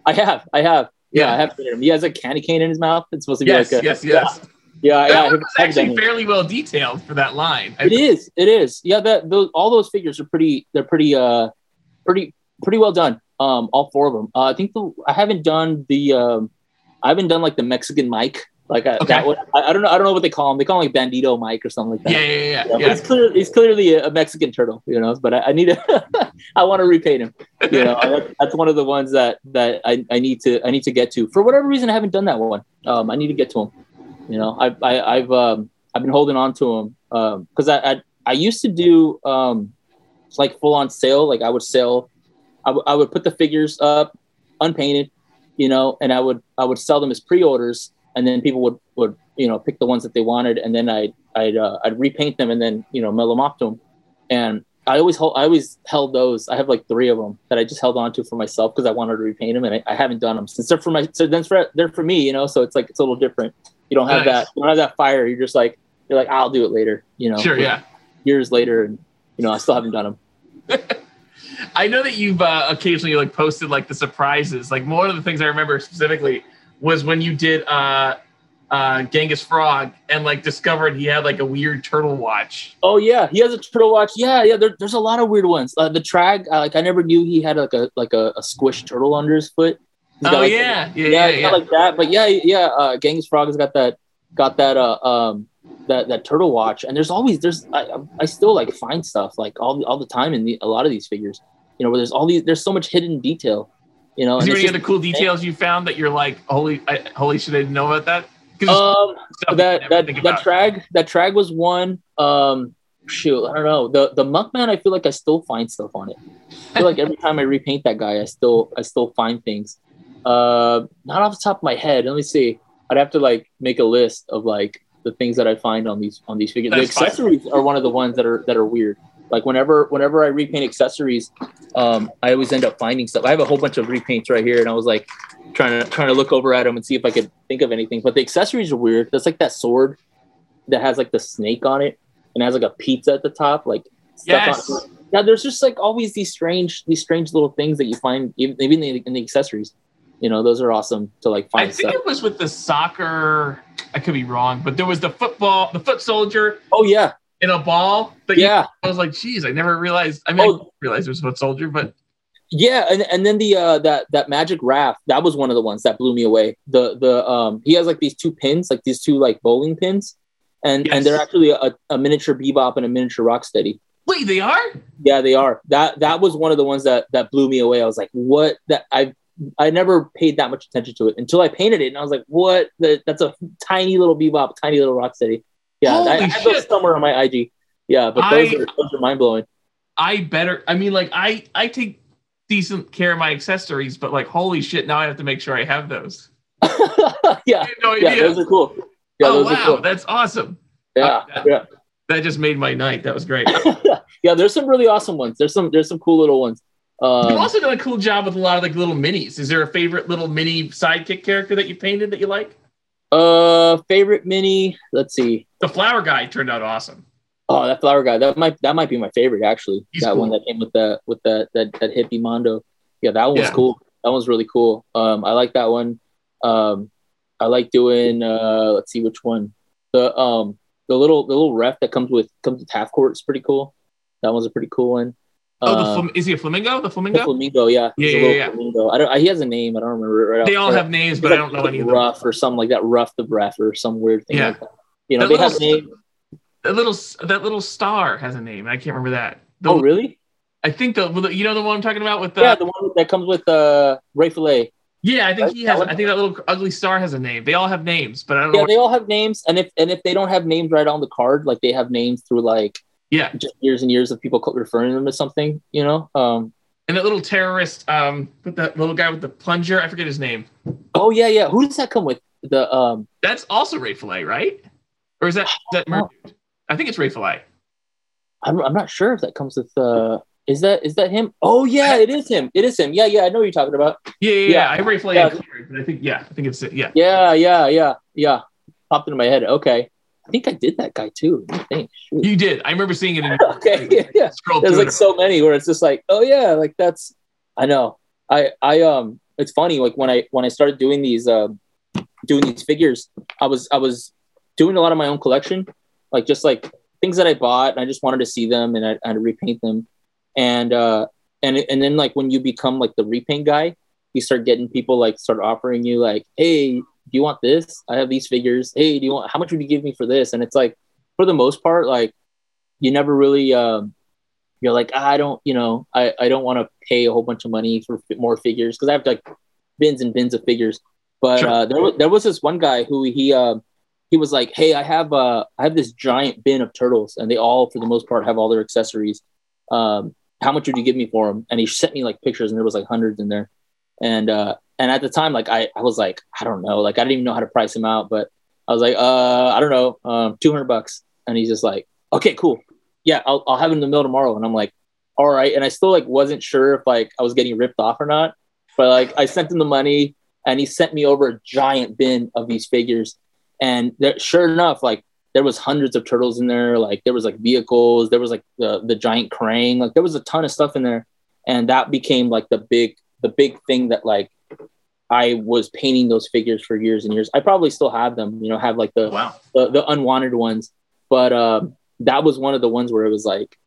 I have. I have. Yeah, yeah, I have seen him. He has a candy cane in his mouth. It's supposed to be yes, like a yes, yes, yes. Yeah, yeah, yeah. It's actually fairly well detailed for that line. It is, it is. Yeah, that those all those figures are pretty. They're pretty, uh, pretty, pretty well done. Um, all four of them. Uh, I think the I haven't done the, um, I haven't done like the Mexican Mike. Like I, okay. that one. I, I don't know. I don't know what they call him. They call him like Bandito Mike or something like that. Yeah, yeah, yeah. yeah, yeah. He's clearly he's clearly a Mexican turtle, you know. But I, I need to. I want to repaint him. You know, I, that's one of the ones that that I, I need to I need to get to. For whatever reason, I haven't done that one. Um, I need to get to him. You know, I've, I, I've, um, I've been holding on to them. Um, cause I, I, I used to do, um, like full on sale. Like I would sell, I, w- I would put the figures up unpainted, you know, and I would, I would sell them as pre-orders, and then people would, would, you know, pick the ones that they wanted. And then I'd, I'd, uh, I'd repaint them and then, you know, mail them off to them. And I always hold, I always held those. I have like three of them that I just held on to for myself cause I wanted to repaint them, and I, I haven't done them since. They're for my, so then for, they're for me, you know, so it's like, it's a little different. You don't have nice. that. You don't have that fire. You're just like you're like I'll do it later. You know. Sure. Yeah. Years later, and you know I still haven't done them. I know that you've uh, occasionally like posted like the surprises. Like one of the things I remember specifically was when you did uh, uh, Genghis Frog and like discovered he had like a weird turtle watch. Oh yeah, he has a turtle watch. Yeah, yeah. There, there's a lot of weird ones. Uh, the Trag, uh, like I never knew he had like a like a, a squished turtle under his foot. Got, oh like, yeah. yeah, yeah, yeah, yeah. Like that, but yeah, yeah. Uh, Genghis Frog has got that, got that, uh, um, that that turtle watch. And there's always there's I, I still like find stuff like all all the time in the, a lot of these figures. You know, where there's all these there's so much hidden detail. You know, is there any other cool details you found that you're like, holy, I, holy shit, I didn't know about that? Um, that that that Trag that Trag was one. Um, shoot, I don't know. The the Muckman, I feel like I still find stuff on it. I feel like every time I repaint that guy, I still I still find things. Uh, not off the top of my head. Let me see. I'd have to like make a list of like the things that I find on these on these figures. That's the accessories fine. Are one of the ones that are that are weird. Like whenever whenever I repaint accessories, um, I always end up finding stuff. I have a whole bunch of repaints right here, and I was like trying to trying to look over at them and see if I could think of anything. But the accessories are weird. That's like that sword that has like the snake on it and has like a pizza at the top. Like stuff yes. on it. Now there's just like always these strange these strange little things that you find even in the, in the accessories. You know, those are awesome to like find. I think stuff. It was with the soccer. I could be wrong, but there was the football, the foot soldier. Oh yeah, in a ball. But yeah, I was like, geez, I never realized. I mean, oh. I didn't realize there was a foot soldier, but yeah, and, and then the uh, that that magic raft. That was one of the ones that blew me away. The the um, he has like these two pins, like these two like bowling pins, and yes. and they're actually a, a miniature Bebop and a miniature Rocksteady. Wait, they are? Yeah, they are. That that was one of the ones that that blew me away. I was like, what? That I. I never paid that much attention to it until I painted it, and I was like, "What? The, that's a tiny little Bebop, tiny little Rocksteady." Yeah, I, I have those somewhere on my I G. Yeah, but those I, are, those are mind blowing. I better. I mean, like, I I take decent care of my accessories, but like, holy shit! Now I have to make sure I have those. yeah, no idea. Yeah, those are cool. Yeah, oh those wow, are cool. That's awesome. Yeah, uh, that, yeah, that just made my night. That was great. yeah, there's some really awesome ones. There's some there's some cool little ones. Um, you've also done a cool job with a lot of like little minis. Is there a favorite little mini sidekick character that you painted that you like? Uh, favorite mini. Let's see. The flower guy turned out awesome. Oh, that flower guy. That might that might be my favorite actually. He's that cool. one that came with that with that that that hippie Mondo. Yeah, that one yeah. was cool. That one's really cool. Um, I like that one. Um, I like doing. Uh, let's see which one. The um the little the little ref that comes with comes with half court is pretty cool. That one's a pretty cool one. Oh, the flam- is he a flamingo? The flamingo? The flamingo, yeah. Yeah, yeah, yeah. Flamingo. I don't, I, he has a name. I don't remember. It right they all have names, but like I don't know any of them. Ruff or something like that. Ruff the Breath or some weird thing yeah. like that. You know, that they little, have names. That little, that little star has a name. I can't remember that. The, oh, really? I think the, you know the one I'm talking about with the... Yeah, the one that comes with uh, Ray Filet. Yeah, I think right? he has. I think that little ugly star has a name. They all have names, but I don't. Yeah, know they all have names, and if and if they don't have names right on the card, like they have names through like yeah, just years and years of people referring to them as something, you know. Um, and that little terrorist, um, with that little guy with the plunger, I forget his name. Oh yeah, yeah. Who does that come with? The um, that's also Ray Fillet, right? Or is that that Mer- I think it's Ray Fillet. I'm I'm not sure if that comes with uh. Is that is that him? Oh yeah, it is him. It is him. Yeah, yeah. I know what you're talking about. Yeah, yeah. yeah. yeah. I briefly yeah. cleared, but I think yeah, I think it's it. Yeah. Yeah, yeah, yeah, yeah. Popped into my head. Okay, I think I did that guy too. I think Shoot. you did. I remember seeing it. in Okay, yeah, yeah. There's like so many where it's just like, oh yeah, like that's. I know. I I um. It's funny. Like when I when I started doing these um, doing these figures, I was I was doing a lot of my own collection, like just like things that I bought, and I just wanted to see them and I I'd repaint them. And, uh, and, and then like, when you become like the repaint guy, you start getting people like start offering you like, hey, do you want this? I have these figures. Hey, do you want, how much would you give me for this? And it's like, for the most part, like you never really, um, you're like, I don't, you know, I, I don't want to pay a whole bunch of money for more figures. Cause I have like bins and bins of figures, but, sure. uh, there was, there was this one guy who he, um, uh, he was like, hey, I have, uh, I have this giant bin of turtles and they all, for the most part, have all their accessories. Um, how much would you give me for him? And he sent me like pictures and there was like hundreds in there. And, uh, and at the time, like I, I was like, I don't know. Like, I didn't even know how to price him out, but I was like, uh, I don't know, um, two hundred bucks. And he's just like, okay, cool. Yeah. I'll, I'll have him in the mail tomorrow. And I'm like, all right. And I still like, wasn't sure if like I was getting ripped off or not, but like I sent him the money and he sent me over a giant bin of these figures. And there, sure enough, like, there was hundreds of turtles in there. Like there was like vehicles, there was like the, the giant crane, like there was a ton of stuff in there. And that became like the big, the big thing that like, I was painting those figures for years and years. I probably still have them, you know, have like the, wow. the, the unwanted ones, but um, that was one of the ones where it was like,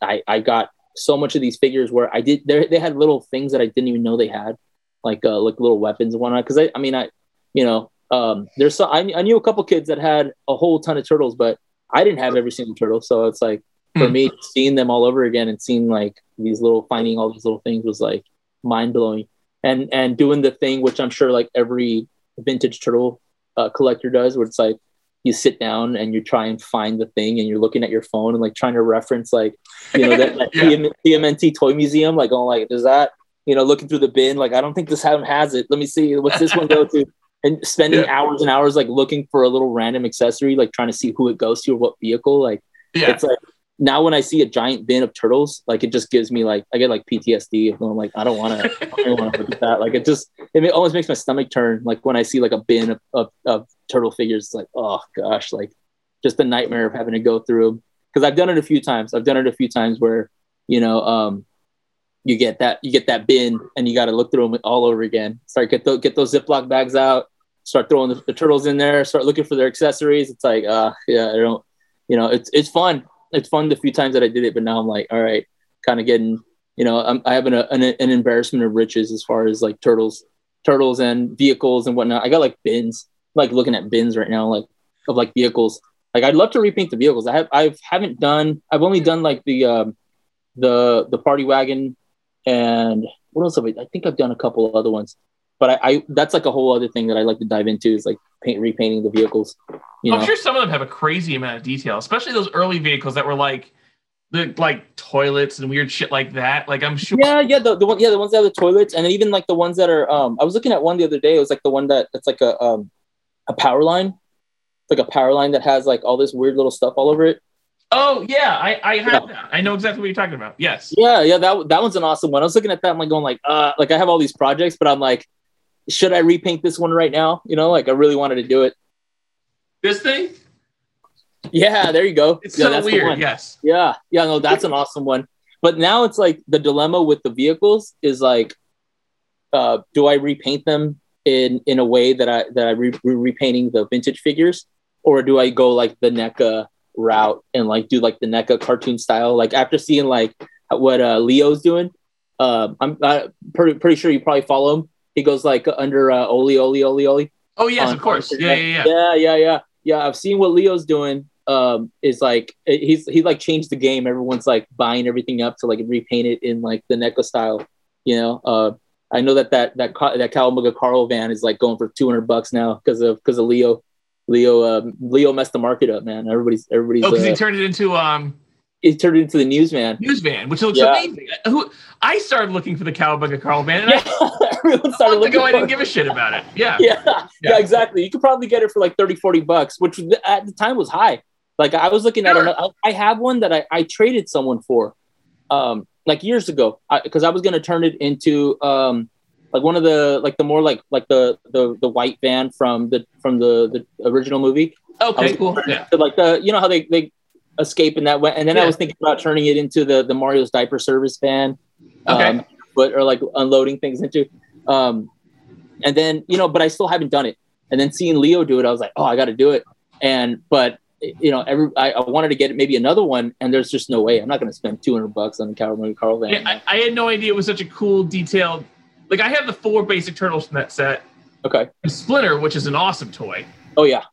I, I got so much of these figures where I did, they had little things that I didn't even know they had, like, uh, like little weapons and whatnot. Cause I, I mean, I, you know, Um, there's so I, I knew a couple kids that had a whole ton of turtles, but I didn't have every single turtle. So it's like for mm. me seeing them all over again and seeing like these little finding all these little things was like mind blowing. And and doing the thing which I'm sure like every vintage turtle uh, collector does, where it's like you sit down and you try and find the thing, and you're looking at your phone and like trying to reference like you know that like, yeah. T M N T Toy Museum, like oh like does that you know looking through the bin like I don't think this one has it. Let me see what's this one go to. And spending yeah. hours and hours like looking for a little random accessory, like trying to see who it goes to or what vehicle. Like yeah. it's like now when I see a giant bin of turtles, like it just gives me like I get like P T S D. And I'm like I don't want to. I don't want to look at that. Like it just it always makes my stomach turn. Like when I see like a bin of, of, of turtle figures, it's like oh gosh, like just the nightmare of having to go through them. Because I've done it a few times. I've done it a few times where you know. um You get that you get that bin and you got to look through them all over again. Start get those get those Ziploc bags out. Start throwing the, the turtles in there. Start looking for their accessories. It's like, uh, yeah, I don't, you know, it's it's fun. It's fun the few times that I did it, but now I'm like, all right, kind of getting, you know, I'm I have an, an an embarrassment of riches as far as like turtles, turtles and vehicles and whatnot. I got like bins, I'm, like looking at bins right now, like of like vehicles. Like I'd love to repaint the vehicles. I have I haven't done. I've only done like the um, the the party wagon. And what else have I? I think I've done a couple of other ones, but I, I that's like a whole other thing that I like to dive into is like paint repainting the vehicles. You I'm know? sure some of them have a crazy amount of detail, especially those early vehicles that were like the like toilets and weird shit like that. Like I'm sure. Yeah, yeah, the, the one, yeah, the ones that have the toilets, and even like the ones that are. Um, I was looking at one the other day. It was like the one that that's like a um, a power line, it's like a power line that has like all this weird little stuff all over it. Oh yeah, I, I have yeah. that. I know exactly what you're talking about. Yes. Yeah, yeah, that that one's an awesome one. I was looking at that, I'm like going like, uh, like I have all these projects, but I'm like, should I repaint this one right now? You know, like I really wanted to do it. This thing? Yeah, there you go. It's yeah, so that's weird. Yes. Yeah, yeah, no, that's an awesome one. But now it's like the dilemma with the vehicles is like, uh, do I repaint them in in a way that I that I re- re- repainting the vintage figures, or do I go like the NECA route and like do like the NECA cartoon style, like after seeing like what uh Leo's doing. um I'm I, pretty pretty sure you probably follow him. He goes like under uh Oli Oli Oli Oli. Oh yes, of course. Yeah, yeah, yeah, yeah, yeah, yeah, yeah. I've seen what Leo's doing. Um, is like he's he like changed the game. Everyone's like buying everything up to like repaint it in like the NECA style, you know. Uh, I know that that that that Cowabunga Carl van is like going for two hundred bucks now because of because of Leo. Leo um, Leo messed the market up, man. Everybody's everybody's. Oh, because uh, he turned it into um. He turned it into the newsman. Newsman, which looks yeah. amazing. Who I started looking for the Cowabunga Carl van. And yeah. I, Everyone started a month ago, I didn't give a shit about it. Yeah. yeah. yeah, yeah, exactly. You could probably get it for like thirty, forty bucks, which at the time was high. Like I was looking sure. at it. I have one that I, I traded someone for. Um, like years ago, because I, I was going to turn it into um, like one of the like the more like like the the, the white van from the from the, the original movie. Okay, cool. Yeah. To, like the you know how they, they escape in that way, and then yeah. I was thinking about turning it into the the Mario's diaper service van. Okay, um, but or like unloading things into, um, and then you know, but I still haven't done it. And then seeing Leo do it, I was like, oh, I got to do it. And but. You know, every I, I wanted to get maybe another one, and there's just no way. I'm not going to spend two hundred bucks on the Cowabunga Carl van. Yeah, I, I had no idea it was such a cool, detailed. Like I have the four basic turtles from that set. Okay. And Splinter, which is an awesome toy. Oh yeah.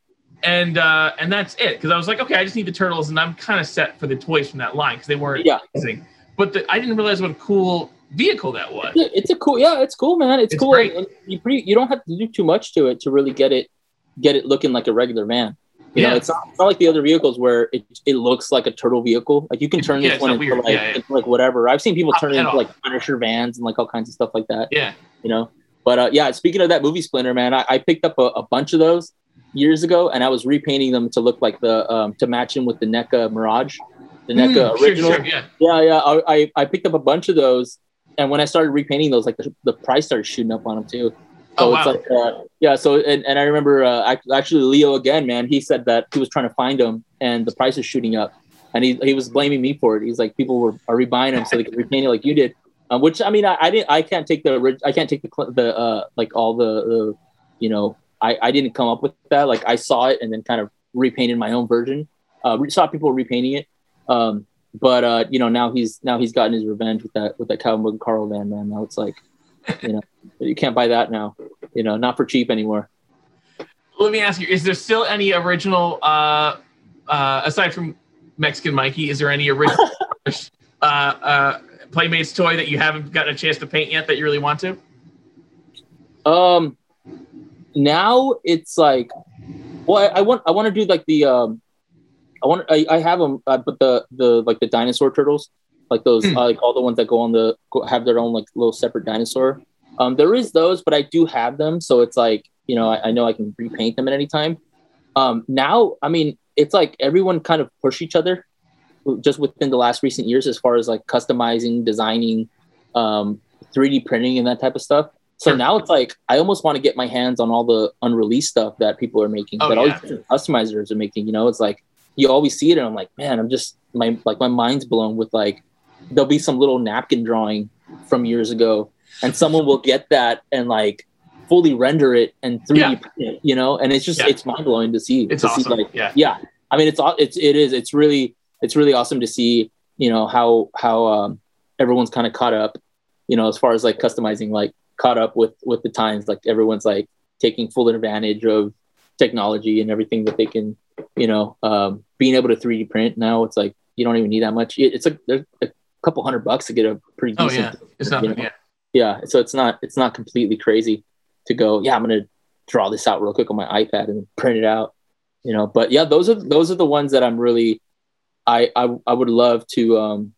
And uh, and that's it, because I was like, okay, I just need the turtles, and I'm kind of set for the toys from that line because they weren't yeah. amazing. But the, I didn't realize what a cool vehicle that was. It's a, it's a cool, yeah, it's cool, man. It's, it's cool. Great. And you pretty, you don't have to do too much to it to really get it, get it looking like a regular van. You yeah. know, it's not, it's not like the other vehicles where it it looks like a turtle vehicle. Like you can turn yeah, this one into like, yeah, yeah. into like whatever. I've seen people turn it into like Punisher vans and like all kinds of stuff like that. Yeah. You know, but uh, yeah, speaking of that movie Splinter, man, I, I picked up a, a bunch of those years ago, and I was repainting them to look like the um, to match them with the NECA Mirage, the NECA mm, original. Sure, sure, yeah, yeah. yeah. I, I I picked up a bunch of those, and when I started repainting those, like the, the price started shooting up on them too. So oh, wow. it's like, uh, yeah. So, and, and I remember uh, actually Leo again, man, he said that he was trying to find him and the price is shooting up, and he, he was blaming me for it. He's like, people were are rebuying him so they could repaint it like you did. Um, which I mean, I, I didn't, I can't take the, I can't take the, the uh, like all the, the, you know, I, I didn't come up with that. Like I saw it and then kind of repainted my own version. Uh, we saw people repainting it. Um, but uh, you know, now he's, now he's gotten his revenge with that, with that Cowabunga Carl van, man. Now it's like, you know, you can't buy that now, you know, not for cheap anymore. Let me ask you, is there still any original, uh, uh, aside from Mexican Mikey, is there any original uh, uh, Playmates toy that you haven't gotten a chance to paint yet that you really want to? Um, now it's like, well, I, I want, I want to do like the, um, I want, I, I have them, uh, but the, the, like the dinosaur turtles. Like those, mm. uh, like all the ones that go on the go, have their own like little separate dinosaur. Um, there is those, but I do have them, so it's like you know I, I know I can repaint them at any time. Um, now, I mean, it's like everyone kind of push each other, just within the last recent years, as far as like customizing, designing, um, three D printing, and that type of stuff. So sure. now it's like I almost want to get my hands on all the unreleased stuff that people are making, oh, that yeah. all these customizers are making. You know, it's like you always see it, and I'm like, man, I'm just my like my mind's blown with like. There'll be some little napkin drawing from years ago, and someone will get that and like fully render it and three D yeah. print it, you know, and it's just yeah. it's mind blowing to see. It's to awesome. See, like, yeah. yeah, I mean, it's it's it is it's really it's really awesome to see, you know, how how um, everyone's kind of caught up, you know, as far as like customizing, like caught up with with the times. Like everyone's like taking full advantage of technology and everything that they can, you know, um, being able to three D print now. It's like you don't even need that much. It, it's like there's a couple hundred bucks to get a pretty decent. Oh yeah, it's not yeah. yeah. So it's not it's not completely crazy to go. Yeah, I'm gonna draw this out real quick on my iPad and print it out. You know, but yeah, those are those are the ones that I'm really I I, I would love to um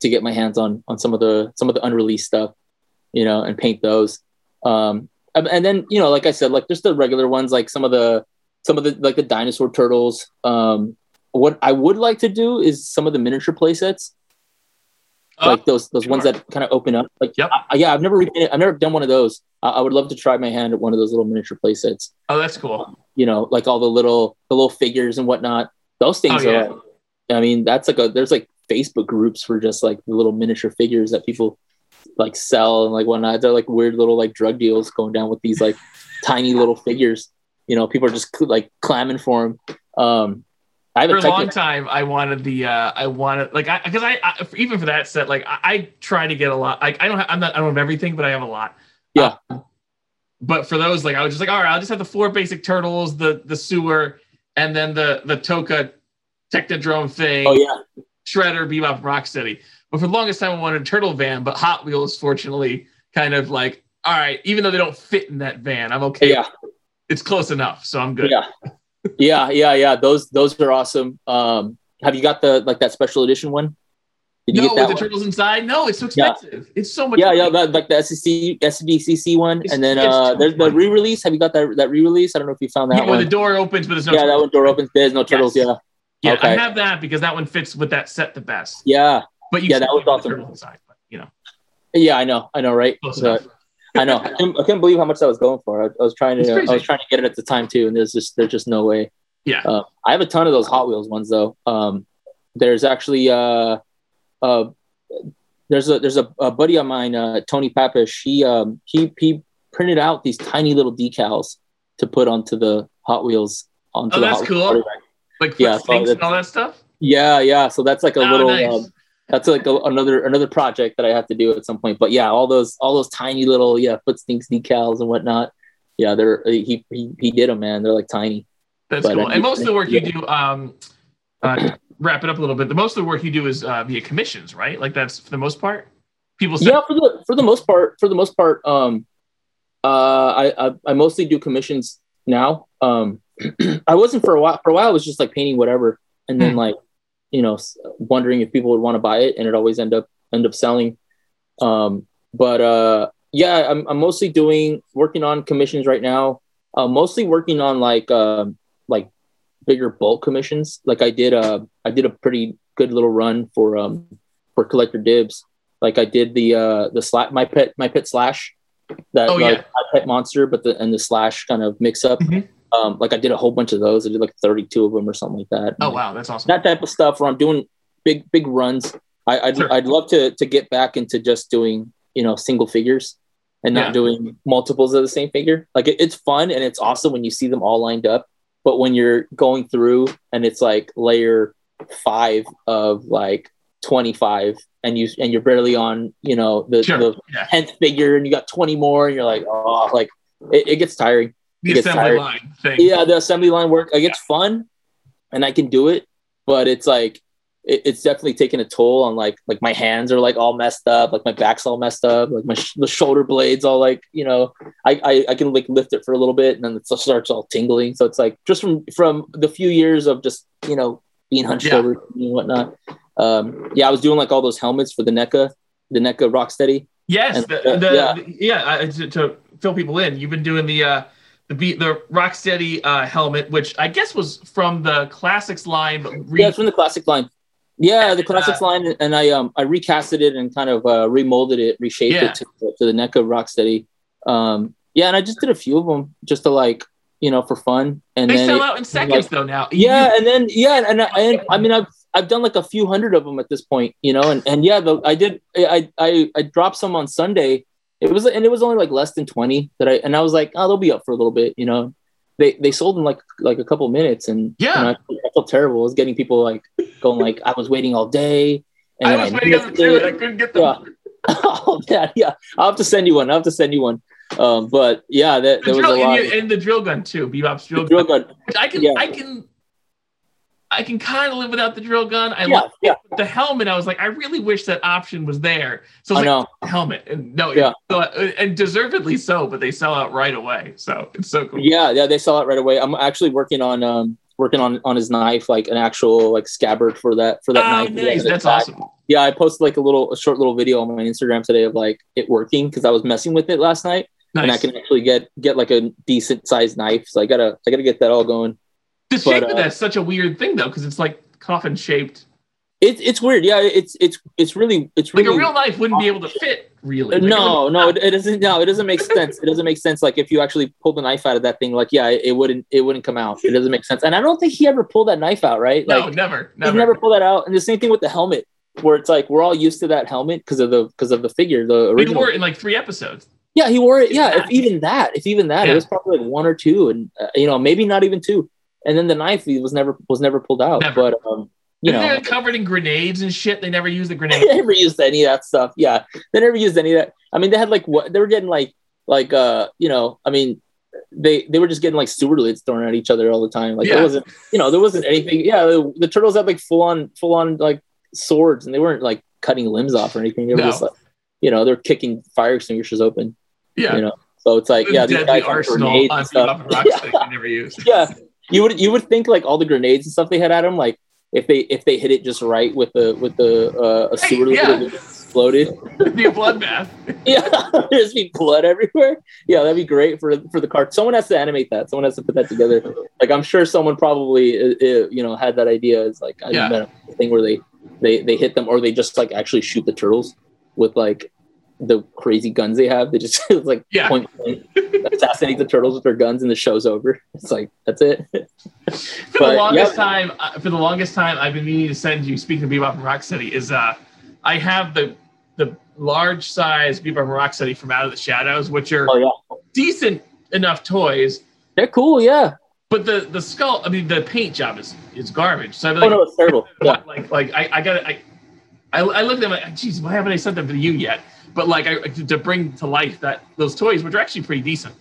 to get my hands on on some of the some of the unreleased stuff. You know, and paint those. Um, and then you know, like I said, like just the regular ones, like some of the some of the like the dinosaur turtles. Um, what I would like to do is some of the miniature play sets. Like those those sure. ones that kind of open up. Like yep. I, yeah, I've never repainted, I've never done one of those. I, I would love to try my hand at one of those little miniature play sets. Oh, that's cool. Um, you know, like all the little the little figures and whatnot. Those things oh, yeah. are. I mean, that's like a there's like Facebook groups for just like the little miniature figures that people like sell and like whatnot. They're like weird little like drug deals going down with these like tiny little figures. You know, people are just cl- like clamming for them. Um, I for a long it. time, I wanted the uh, I wanted like I because I, I even for that set like I, I try to get a lot like I don't have, I'm not I don't have everything but I have a lot yeah um, but for those like I was just like all right I'll just have the four basic turtles the the sewer and then the the Toca Technodrome thing oh yeah Shredder Bebop Rocksteady but for the longest time I wanted a turtle van but Hot Wheels fortunately kind of like, all right, even though they don't fit in that van, I'm okay. Yeah. It's close enough, so I'm good. Yeah, yeah, yeah, yeah. Those those are awesome. Um, have you got the like that special edition one? Did you no, get that with the one? Turtles inside? No, it's so expensive. Yeah. It's so much. Yeah, expensive. Yeah, like the S B C C one, it's, and then uh, there's the re-release. Have you got that that re-release? I don't know if you found that yeah, one. When the door opens, but there's no. Yeah, turtles. That one door opens. There's no turtles. Yes. Yeah. Yeah, okay. I have that because that one fits with that set the best. Yeah, but you yeah, that was awesome. Turtles inside, but, you know. Yeah, I know, I know, right? So, I know. I couldn't believe how much that was going for. I, I was trying to, I was trying to get it at the time too, and there's just, there's just no way. Yeah. Uh, I have a ton of those Hot Wheels ones though. Um, there's actually, uh, uh, there's a, there's a, a buddy of mine, uh, Tony Papish. He, um, he, he printed out these tiny little decals to put onto the Hot Wheels. Onto oh, the that's Hot cool. Wheels. Like yeah, so and all that stuff. Yeah, yeah. So that's like a oh, little. Nice. Um, That's like a, another another project that I have to do at some point. But yeah, all those all those tiny little yeah foot stinks decals and whatnot. Yeah, they're he he, he did them, man. They're like tiny. That's but cool. And most of the work yeah. you do, um, uh, wrap it up a little bit. The most of the work you do is uh, via commissions, right? Like that's for the most part. People say yeah for the for the most part for the most part. Um, uh, I, I I mostly do commissions now. Um, I wasn't for a while. For a while, I was just like painting whatever, and then hmm. like. you know, wondering if people would want to buy it, and it always end up end up selling. Um, but uh, yeah, I'm, I'm mostly doing working on commissions right now. Uh, mostly working on like uh, like bigger bulk commissions. Like I did a I did a pretty good little run for um, for Collector Dibs. Like I did the uh, the sla- my pet my pet slash that oh, like, yeah. my pet monster, but the and the slash kind of mix up. Mm-hmm. Um, like I did a whole bunch of those. I did like thirty-two of them or something like that. Oh, wow. That's awesome. That type of stuff where I'm doing big, big runs. I, I'd, sure. I'd love to to get back into just doing, you know, single figures and not yeah. doing multiples of the same figure. Like it, it's fun and it's awesome when you see them all lined up. But when you're going through and it's like layer five of like twenty-five and, you, and you're barely on, you know, the, sure. the yeah. tenth figure and you got twenty more and you're like, oh, like it, it gets tiring. The assembly tired. line thing. Yeah, the assembly line work. Like, yeah. It's fun, and I can do it, but it's like it, it's definitely taking a toll on like like my hands are like all messed up, like my back's all messed up, like my sh- the shoulder blades all like you know I, I I can like lift it for a little bit and then it starts all tingling. So it's like just from from the few years of just you know being hunched yeah. over and whatnot. Um, yeah, I was doing like all those helmets for the NECA, the NECA Rocksteady. Yes, and, the, uh, the, yeah, the, yeah uh, to, to fill people in, you've been doing the. Uh... The the Rocksteady uh, helmet, which I guess was from the Classics line. But re- yeah, it's from the Classic line. Yeah, the Classics uh, line, and I um I recasted it and kind of uh, remolded it, reshaped yeah. it to, to the NECA Rocksteady. Um, yeah, and I just did a few of them just to like you know for fun. And they then sell it, out in seconds like, though now. Yeah, and then yeah, and I, and I mean I've I've done like a few hundred of them at this point, you know, and and yeah, the, I did I I I dropped some on Sunday. It was, and it was only like less than twenty that I, and I was like, oh, they'll be up for a little bit, you know, they, they sold in like, like a couple minutes and yeah, you know, I, I felt terrible. It was getting people like going like, I was waiting all day. And I was I waiting all day and I couldn't get them. Yeah. Oh yeah, yeah. I'll have to send you one. I'll have to send you one. Um, but yeah, that, the there drill, was a lot. And, you, and the drill gun too, Bebop's drill, drill gun. gun. I can, yeah. I can, I can kind of live without the drill gun. I yeah, love yeah. the helmet. I was like, I really wish that option was there. So I was I like, know. helmet. And no, yeah. and deservedly so, but they sell out right away. So it's so cool. Yeah, yeah, they sell out right away. I'm actually working on um working on, on his knife, like an actual like scabbard for that for that ah, knife. Nice. That's awesome. Yeah, I posted like a little a short little video on my Instagram today of like it working because I was messing with it last night. Nice. And I can actually get get like a decent sized knife. So I gotta I gotta get that all going. The shape but, uh, of that's such a weird thing though, because it's like coffin shaped. It's it's weird, yeah. It's it's it's really it's really like a real knife wouldn't be able to fit really. Like no, it no, it, it doesn't. No, it doesn't make sense. It doesn't make sense. Like if you actually pull the knife out of that thing, like yeah, it, it wouldn't it wouldn't come out. It doesn't make sense. And I don't think he ever pulled that knife out, right? Like, no, never, never. He never pulled that out. And the same thing with the helmet, where it's like we're all used to that helmet because of the because of the figure. The original. He wore it in like three episodes. Yeah, he wore it. Yeah, yeah. if even that, if even that, yeah. it was probably like one or two, and uh, you know maybe not even two. And then the knife was never was never pulled out. Never. But um, you and know, they're covered in grenades and shit. They never used the grenades. They never used any of that stuff. Yeah, they never used any of that. I mean, they had like what they were getting like like uh you know I mean they they were just getting like sewer lids thrown at each other all the time. Like yeah. there wasn't you know there wasn't anything. Yeah, the, the turtles had like full on full on like swords and they weren't like cutting limbs off or anything. They were no. just like you know, they're kicking fire extinguishers open. Yeah. You know, so it's like, yeah, these guys have grenades and stuff. Yeah. Never used. Yeah. You would, you would think like all the grenades and stuff they had at them, like if they, if they hit it just right with the, with the, uh, a sewer hey, yeah. that exploded. It'd be a bloodbath. Yeah. There'd just be blood everywhere. Yeah. That'd be great for, for the cart. Someone has to animate that. Someone has to put that together. Like, I'm sure someone probably, uh, uh, you know, had that idea. It's like, I yeah. met a thing where they, they, they hit them, or they just like actually shoot the turtles with like the crazy guns they have. They just like yeah. point blank, assassinate the turtles with their guns, and the show's over. It's like, that's it. For but, the longest yeah. time, for the longest time, I've been meaning to send you. Speaking of Bebop and Rocksteady, is uh, I have the the large size Bebop and Rocksteady from Out of the Shadows, which are oh, yeah. decent enough toys. They're cool, yeah. But the, the skull, I mean, the paint job is, is garbage. So I'm like, oh no, it's terrible. Yeah. Like like I I got I, I I looked at them like, geez, why haven't I sent them to you yet? But like I, to bring to life that those toys, which are actually pretty decent.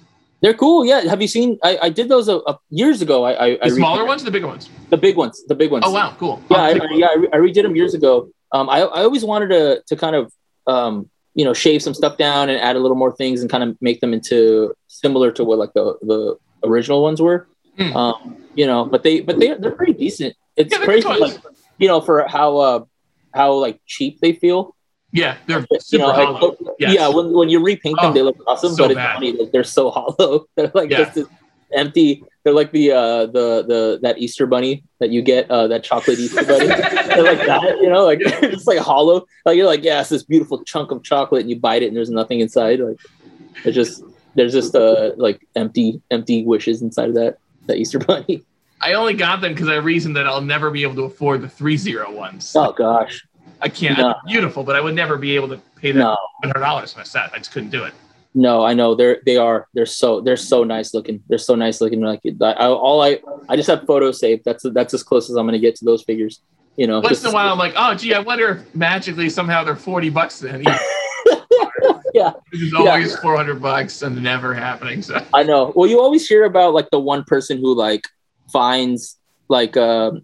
They're cool, yeah. Have you seen? I, I did those a, a, years ago. I, I the I smaller redid. ones, or the bigger ones, the big ones, the big ones. Oh wow, cool. Yeah, I, I, yeah. I, re- I redid them years ago. Um, I I always wanted to to kind of um you know shave some stuff down and add a little more things and kind of make them into similar to what like the the original ones were. Mm. Um, you know, but they but they they're pretty decent. It's yeah, crazy, like, you know, for how uh how like cheap they feel. Yeah, they're super you know, hollow. Like, yes. Yeah, when when you repaint them, oh, they look awesome, so but it's bad. Funny that like, they're so hollow. They're like yeah. just this empty. They're like the uh, the the that Easter bunny that you get, uh, that chocolate Easter bunny. They're like that, you know, like yeah. it's like hollow. Like you're like, yeah, it's this beautiful chunk of chocolate, and you bite it, and there's nothing inside. Like it's just there's just uh like empty empty wishes inside of that that Easter bunny. I only got them because I reasoned that I'll never be able to afford the three zero ones. Oh gosh. I can't. No. Beautiful, but I would never be able to pay that no. one hundred dollars for a set. I just couldn't do it. No, I know they're they are they're so they're so nice looking. They're so nice looking. Like I, I, all I I just have photo saved. That's that's as close as I'm going to get to those figures. You know, once in a while I'm like, oh gee, I wonder if magically somehow they're forty bucks then. Yeah, this is always yeah. four hundred bucks and never happening. So I know. Well, you always hear about like the one person who like finds like um. Uh,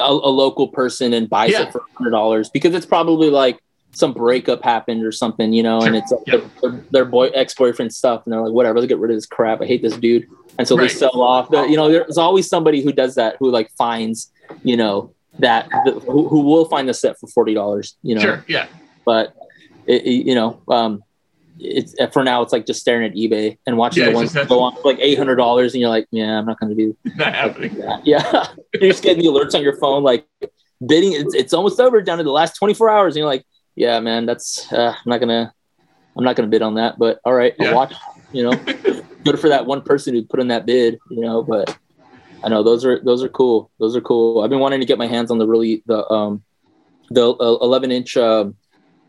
A, a local person and buys yeah. it for one hundred dollars because it's probably like some breakup happened or something, you know, sure. and it's like yep. their, their boy ex-boyfriend stuff. And they're like, whatever, let's get rid of this crap. I hate this dude. And so right. they sell off. The, you know, there's always somebody who does that, who like finds, you know, that the, who, who will find the set for forty dollars, you know? Sure. Yeah. But it, it, you know, um, it's for now, it's like just staring at eBay and watching yeah, the ones go on for like eight hundred dollars and you're like, yeah, I'm not going to do not happening. That. Yeah. You're just getting the alerts on your phone, like bidding. It's, it's almost over down to the last twenty-four hours. And you're like, yeah, man, that's, uh, I'm not going to, I'm not going to bid on that, but all right. Yeah. I'll watch, you know, good for that one person who put in that bid, you know, but I know those are, those are cool. Those are cool. I've been wanting to get my hands on the really, the, um, the uh, eleven inch, um,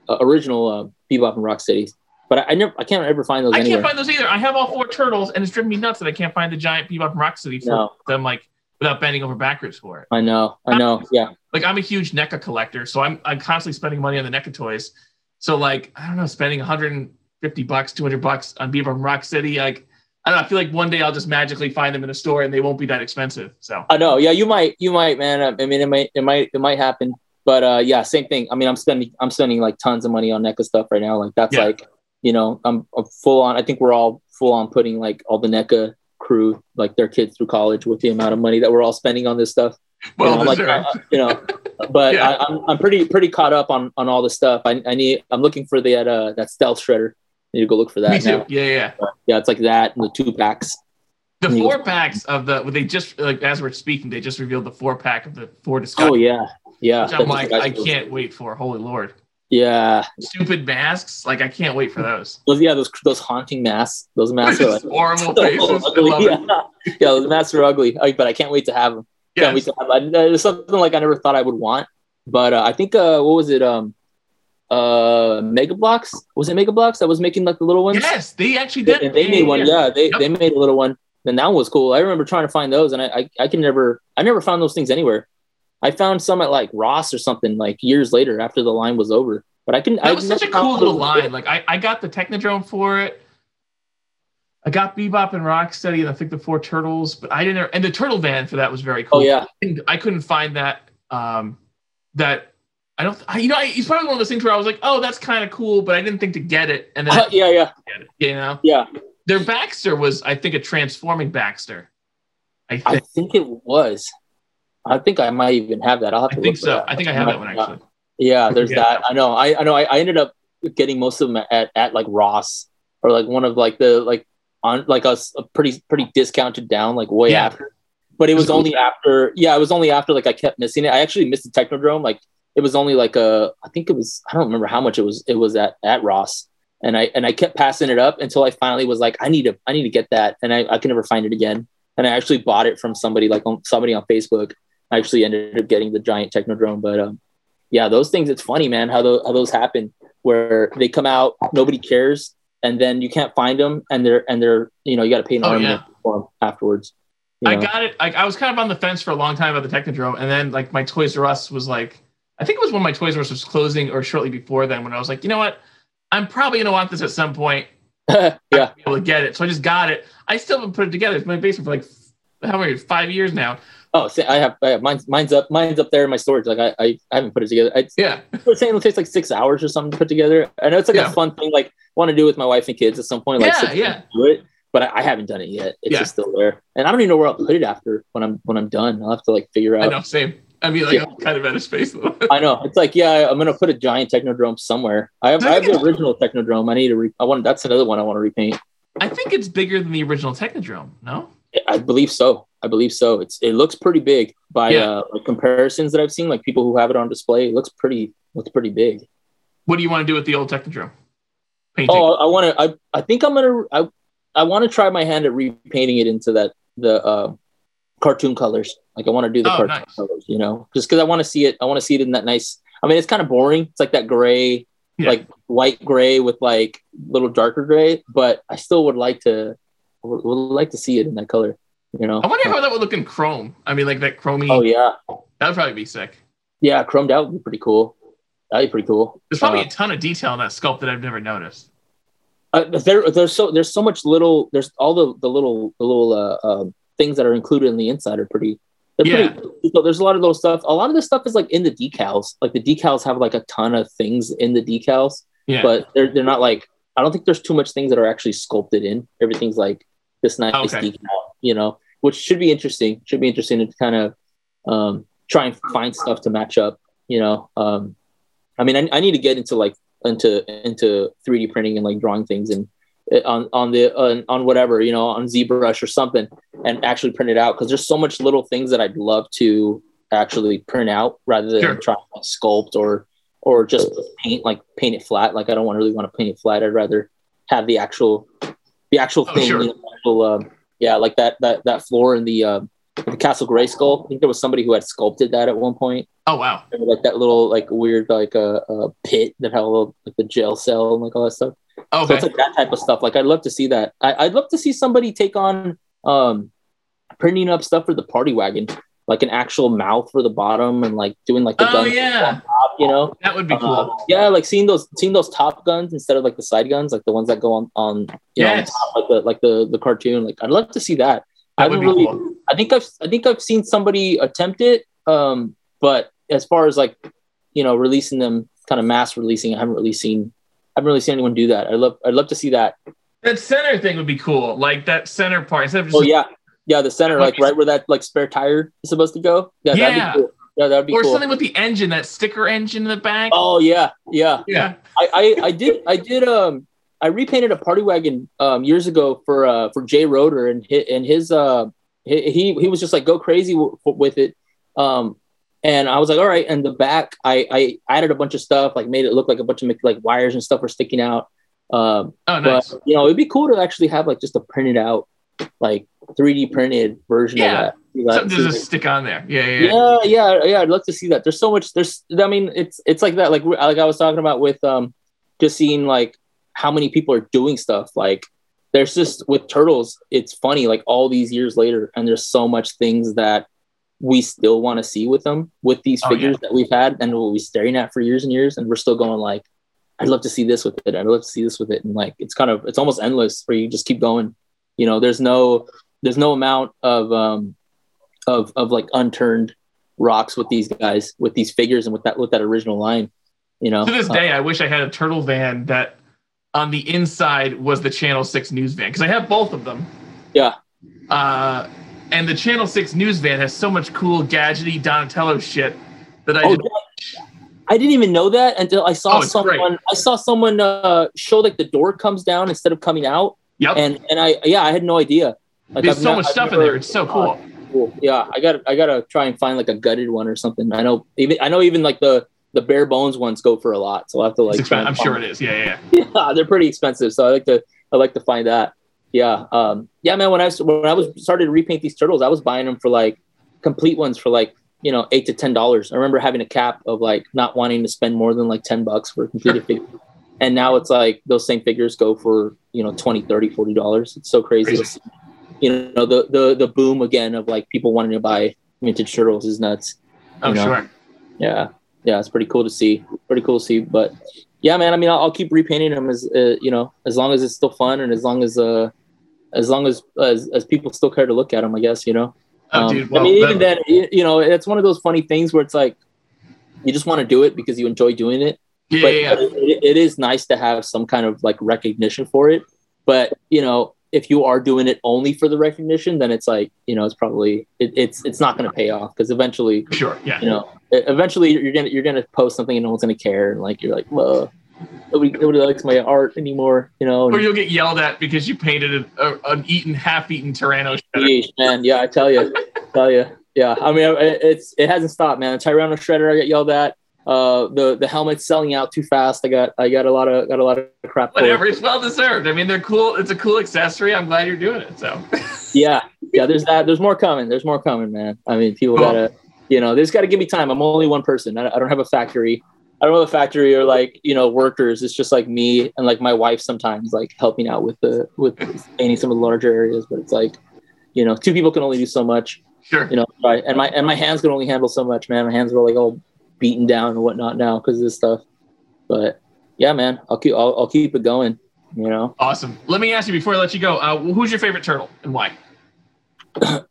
uh, original, uh, Bebop and Rocksteady. But I never, I can't ever find those. I anywhere. Can't find those either. I have all four turtles, and it's driven me nuts that I can't find the giant Bebop and Rocksteady for no. them, like without bending over backwards for it. I know, I know, I'm, yeah. Like I'm a huge NECA collector, so I'm I'm constantly spending money on the NECA toys. So like I don't know, spending one hundred fifty bucks, two hundred bucks on Bebop and Rocksteady, like I don't know. I feel like one day I'll just magically find them in a store, and they won't be that expensive. So I know, yeah, you might, you might, man. I mean, it might, it might, it might happen. But uh, yeah, same thing. I mean, I'm spending, I'm spending like tons of money on NECA stuff right now. Like that's yeah. like. You know, I'm, I'm full on. I think we're all full on putting like all the NECA crew, like their kids through college, with the amount of money that we're all spending on this stuff. Well, you know, like, I, you know but yeah. I, I'm I'm pretty pretty caught up on, on all the stuff. I, I need. I'm looking for that uh, that stealth shredder. I need to go look for that. Me too. Now. Yeah, yeah, but, yeah. It's like that and the two packs. The four go- packs of the well, they just like as we're speaking, they just revealed the four pack of the four discussions. Oh yeah, yeah. Which I'm like, I can't wait for. Holy Lord. Yeah. Stupid masks. Like, I can't wait for those. those yeah, those those haunting masks. Those masks are like, horrible so faces. Ugly. I love yeah. it. Yeah, those masks are ugly. Like, but I can't wait to have them. Yeah. It's something like I never thought I would want. But uh, I think, uh, what was it? Um, uh, Mega Blocks? Was it Mega Blocks that was making like the little ones? Yes, they actually did. They, they made one. Yeah, they, yep. they made a little one. And that one was cool. I remember trying to find those, and I, I, I can never, I never found those things anywhere. I found some at like Ross or something like years later after the line was over. But I can. That I was such a cool little line. Like I, I got the Technodrome for it. I got Bebop and Rocksteady and I think the four turtles. But I didn't. And the turtle van for that was very cool. Oh yeah. I couldn't find that. Um, that I don't, I, you know, I, it's probably one of those things where I was like, oh, that's kind of cool, but I didn't think to get it. And then, uh, yeah, yeah, get it, you know, yeah. Their Baxter was, I think, a transforming Baxter. I think, I think it was. I think I might even have that. I'll have to I think look so. That. I think I have that one actually. Yeah, there's yeah. that. I know. I, I know. I, I ended up getting most of them at, at like Ross or like one of like the like on like a, a pretty pretty discounted down like way yeah. after. But it was only after. Yeah, it was only after like I kept missing it. I actually missed the Technodrome. Like it was only like a. I think it was. I don't remember how much it was. It was at at Ross, and I and I kept passing it up until I finally was like, I need to I need to get that, and I I can never find it again. And I actually bought it from somebody like on, somebody on Facebook. I actually ended up getting the giant Technodrome, but um, yeah, those things. It's funny, man, how those how those happen where they come out, nobody cares, and then you can't find them, and they're and they're you know you got to pay an oh, arm yeah. for them afterwards. You know? I got it. I, I was kind of on the fence for a long time about the Technodrome, and then like my Toys R Us was like, I think it was when my Toys R Us was closing or shortly before then, when I was like, you know what, I'm probably gonna want this at some point. yeah, I'll be able to get it. So I just got it. I still haven't put it together. It's been in my basement for like how many five years now. Oh, see, I have, I have mine's, mine's up, mine's up there in my storage. Like I, I, I haven't put it together. I, yeah, we're saying it'll take like six hours or something to put together. I know it's like yeah. a fun thing, like want to do with my wife and kids at some point. Like, yeah, yeah. Do it, but I, I haven't done it yet. It's yeah. just still there, and I don't even know where I'll put it after when I'm when I'm done. I'll have to like figure out. I know, same. I mean, like yeah. I'm kind of out of space. I know. It's like yeah, I'm gonna put a giant Technodrome somewhere. I have, I have the original Technodrome. I need to. Re- I want. That's another one I want to repaint. I think it's bigger than the original Technodrome. No. I believe so. I believe so. It's it looks pretty big by yeah. uh, like comparisons that I've seen. Like people who have it on display, it looks pretty looks pretty big. What do you want to do with the old Technodrome? Painting. Oh, I want to. I I think I'm gonna. I I want to try my hand at repainting it into that the uh, cartoon colors. Like I want to do the oh, cartoon nice. colors. You know, just because I want to see it. I want to see it in that nice. I mean, it's kind of boring. It's like that gray, yeah. like light gray with like little darker gray. But I still would like to. Would, would like to see it in that color. You know, I wonder how that would look in chrome. I mean, like that chromey. Oh yeah, that would probably be sick. Yeah, chromed out would be pretty cool. That'd be pretty cool. There's probably uh, a ton of detail in that sculpt that I've never noticed. Uh, there, there's so there's so much little. There's all the the little the little uh, um, things that are included in the inside are pretty. Yeah. Pretty, so there's a lot of little stuff. A lot of this stuff is like in the decals. Like the decals have like a ton of things in the decals. Yeah. But they're they're not like. I don't think there's too much things that are actually sculpted in. Everything's like this nice okay. decal. You know, which should be interesting. Should be interesting to kind of um, try and find stuff to match up. You know, um, I mean, I, I need to get into like into into three D printing and like drawing things and on on the on, on whatever you know on ZBrush or something and actually print it out because there's so much little things that I'd love to actually print out rather than sure. try to sculpt or or just paint like paint it flat. Like I don't want really want to paint it flat. I'd rather have the actual the actual oh, thing. Sure. You know, actual, um, Yeah, like that that that floor in the uh, the Castle Gray sculpt. I think there was somebody who had sculpted that at one point. Oh wow! Like that little like weird like a uh, uh, pit that had a little like the jail cell and like all that stuff. Okay. So it's like that type of stuff. Like I'd love to see that. I, I'd love to see somebody take on um, printing up stuff for the party wagon, like an actual mouth for the bottom and like doing like the oh, guns yeah. on top. You know, that would be cool. Uh, yeah, like seeing those seeing those top guns instead of like the side guns, like the ones that go on on. You yes. know, like the like the, the cartoon. Like I'd love to see that. That I would be really, cool. I think I've I think I've seen somebody attempt it. Um, but as far as like, you know, releasing them, kind of mass releasing, I haven't really seen I haven't really seen anyone do that. I love I'd love to see that. That center thing would be cool. Like that center part. Instead of just oh yeah. Yeah, the center, like right where that like spare tire is supposed to go. Yeah, yeah. that'd be cool. Yeah, that'd be or cool. Something with the engine, that sticker engine in the back. Oh yeah, yeah. Yeah. I, I, I did I did um I repainted a party wagon um, years ago for uh, for Jay Roeder and his, and his uh, he he was just like go crazy w- with it, um, and I was like all right. And the back I, I added a bunch of stuff like made it look like a bunch of like wires and stuff were sticking out. Um, oh nice! But, you know it'd be cool to actually have like just a printed out like three D printed version yeah. of that. Something to just stick on there. Yeah, yeah, yeah, yeah, yeah. I'd love to see that. There's so much. There's I mean it's it's like that like like I was talking about with um just seeing like. How many people are doing stuff like there's just with turtles. It's funny, like all these years later, and there's so much things that we still want to see with them, with these oh, figures yeah. that we've had and we'll be staring at for years and years. And we're still going like, I'd love to see this with it. I'd love to see this with it. And like, it's kind of, it's almost endless where you just keep going, you know, there's no, there's no amount of, um, of, of like unturned rocks with these guys, with these figures, and with that with that original line. You know, to this day, uh, I wish I had a turtle van that on the inside was the Channel six news van, because I have both of them. Yeah. Uh, and the Channel six news van has so much cool gadgety Donatello shit that I oh, didn't. Yeah. I didn't even know that until I saw oh, someone. Great. I saw someone uh, show like the door comes down instead of coming out. Yep. And and I yeah I had no idea. Like, There's I've so not, much I've stuff never, in there. It's so cool. Uh, cool. Yeah, I got I gotta try and find like a gutted one or something. I know even I know even like the the bare bones ones go for a lot. So I have to like. I'm sure them. It is. Yeah, yeah. Yeah, they're pretty expensive. So I like to I like to find that. Yeah. Um. Yeah, man. When I when I was started to repaint these turtles, I was buying them for like complete ones for like. you know, eight to ten dollars. I remember having a cap of like not wanting to spend more than like ten bucks for a completed figure. And now it's like those same figures go for, you know, twenty, thirty, forty dollars. It's so crazy. crazy. You know, the, the the boom again of like people wanting to buy vintage turtles is nuts. Oh, you know? Sure. Yeah. Yeah. It's pretty cool to see. Pretty cool to see. But yeah, man, I mean, I'll, I'll keep repainting them as, uh, you know, as long as it's still fun. And as long as, uh, as long as, as, as people still care to look at them, I guess, you know. Um, oh, dude, well, I mean, even then, you know, it's one of those funny things where it's like, you just want to do it because you enjoy doing it. Yeah, but yeah. It, it is nice to have some kind of like recognition for it. But, you know, if you are doing it only for the recognition, then it's like, you know, it's probably, it, it's, it's not going to pay off because eventually, sure, yeah, you know, eventually you're going to, you're going to post something and no one's going to care. And like, you're like, whoa, nobody, nobody likes my art anymore, you know. Or you'll get yelled at because you painted a, a, an eaten, half-eaten Tyranno. Yeesh, man, yeah, I tell you, tell you, yeah. I mean, it's it hasn't stopped, man. Tyranno Shredder, I got yelled at. Uh, the the helmet's selling out too fast. I got I got a lot of got a lot of crap. Whatever, it's well deserved. I mean, they're cool. It's a cool accessory. I'm glad you're doing it. So. yeah, yeah. There's that. There's more coming. There's more coming, man. I mean, people cool. gotta, you know, they just gotta give me time. I'm only one person. I, I don't have a factory. I don't know the factory or like, you know, workers. It's just like me and like my wife sometimes like helping out with the with painting some of the larger areas. But it's like, you know, two people can only do so much. Sure. You know, right? And my and my hands can only handle so much, man. My hands are like all beaten down and whatnot now because of this stuff. But yeah, man, I'll keep I'll, I'll keep it going. You know. Awesome. Let me ask you before I let you go. Uh, who's your favorite turtle and why?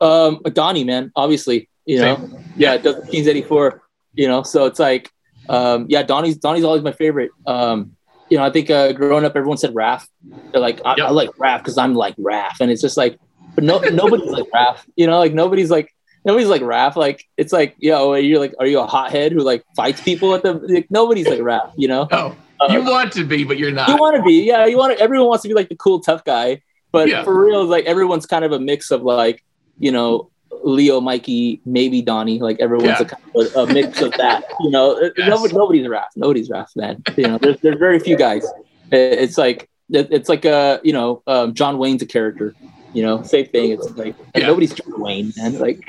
um, Donnie, man. Obviously, you Same. know. Yeah, yeah. DoesMachines eighty-four. You know, so it's like. Um, yeah, Donnie's Donnie's always my favorite. Um, you know, I think uh, growing up, everyone said Raph. They're like, I, yep. I like Raph because I'm like Raph, and it's just like, but no, nobody's like Raph. You know, like nobody's like nobody's like Raph. Like it's like, yo, you're like, are you a hothead who like fights people at the? Like, nobody's like Raph. You know? Oh, you um, want to be, but you're not. You want to be, yeah. You want to, everyone wants to be like the cool tough guy, but yeah. for real, like everyone's kind of a mix of like, you know. Leo, Mikey, maybe Donnie, like everyone's yeah. a, kind of a, a mix of that, you know. Yes. Nobody, nobody's a Raph, nobody's Raph, man. You know, there's, there's very few guys. It's like it's like a you know um, John Wayne's a character, you know, same thing. It's like yeah. nobody's John Wayne, man. Like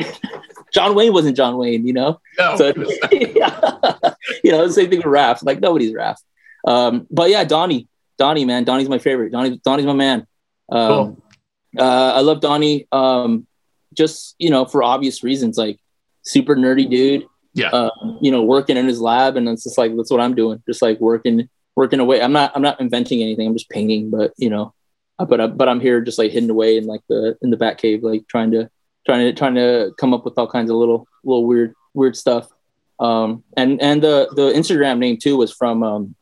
John Wayne wasn't John Wayne, you know. No, so yeah. you know, same thing with Raph. Like nobody's Raph. Um, but yeah, Donnie, Donnie, man, Donnie's my favorite. Donnie, Donnie's my man. Um, cool. uh, I love Donnie. Um, just, you know, for obvious reasons, like super nerdy dude, yeah, uh, you know, working in his lab. And it's just like, that's what I'm doing. Just like working, working away. I'm not, I'm not inventing anything. I'm just painting, but you know, but, I, but I'm here just like hidden away in like the, in the bat cave, like trying to, trying to, trying to come up with all kinds of little, little weird, weird stuff. Um, and, and the, the Instagram name too was from um,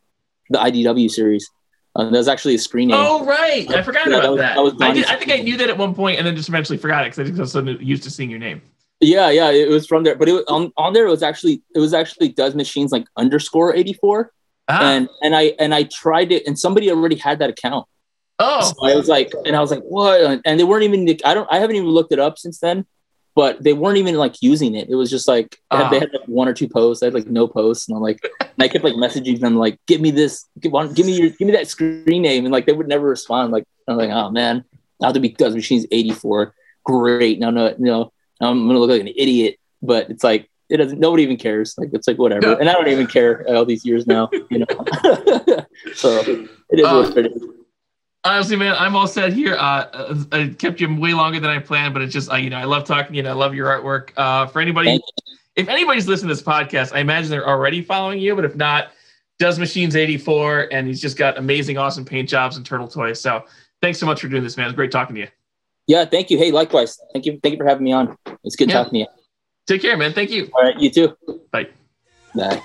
the I D W series. Uh, that was actually a screen name. Oh, right. I forgot yeah, about that. Was, that. that I, did, I think I knew that at one point and then just eventually forgot it because I think I was so used to seeing your name. Yeah, yeah. It was from there. But it was, on, on there, it was actually it was actually Does Machines like underscore eighty-four. Ah. And and I and I tried it and somebody already had that account. Oh. So I was like, and I was like, what? And they weren't even, I don't, I haven't even looked it up since then, but they weren't even like using it. It was just like, they had, uh. they had like one or two posts. I had like no posts. And I'm like, and I kept like messaging them, like, give me this, give, give me your, give me that screen name. And like, they would never respond. Like, I'm like, oh man, I have to be Does Machines eighty-four. Great. No, no, no, I'm going to look like an idiot, but it's like, it doesn't, nobody even cares. Like, it's like, whatever. No. And I don't even care all these years now, you know? So it is uh. what it is. Honestly, man, I'm all set here. Uh, I kept you way longer than I planned, but it's just, uh, you know, I love talking to you and I love your artwork. Uh, for anybody, if anybody's listening to this podcast, I imagine they're already following you, but if not, Does Machines eighty-four, and he's just got amazing, awesome paint jobs and turtle toys. So thanks so much for doing this, man. It's great talking to you. Yeah, thank you. Hey, likewise. Thank you. Thank you for having me on. It's good yeah. talking to you. Take care, man. Thank you. All right, you too. Bye. Bye.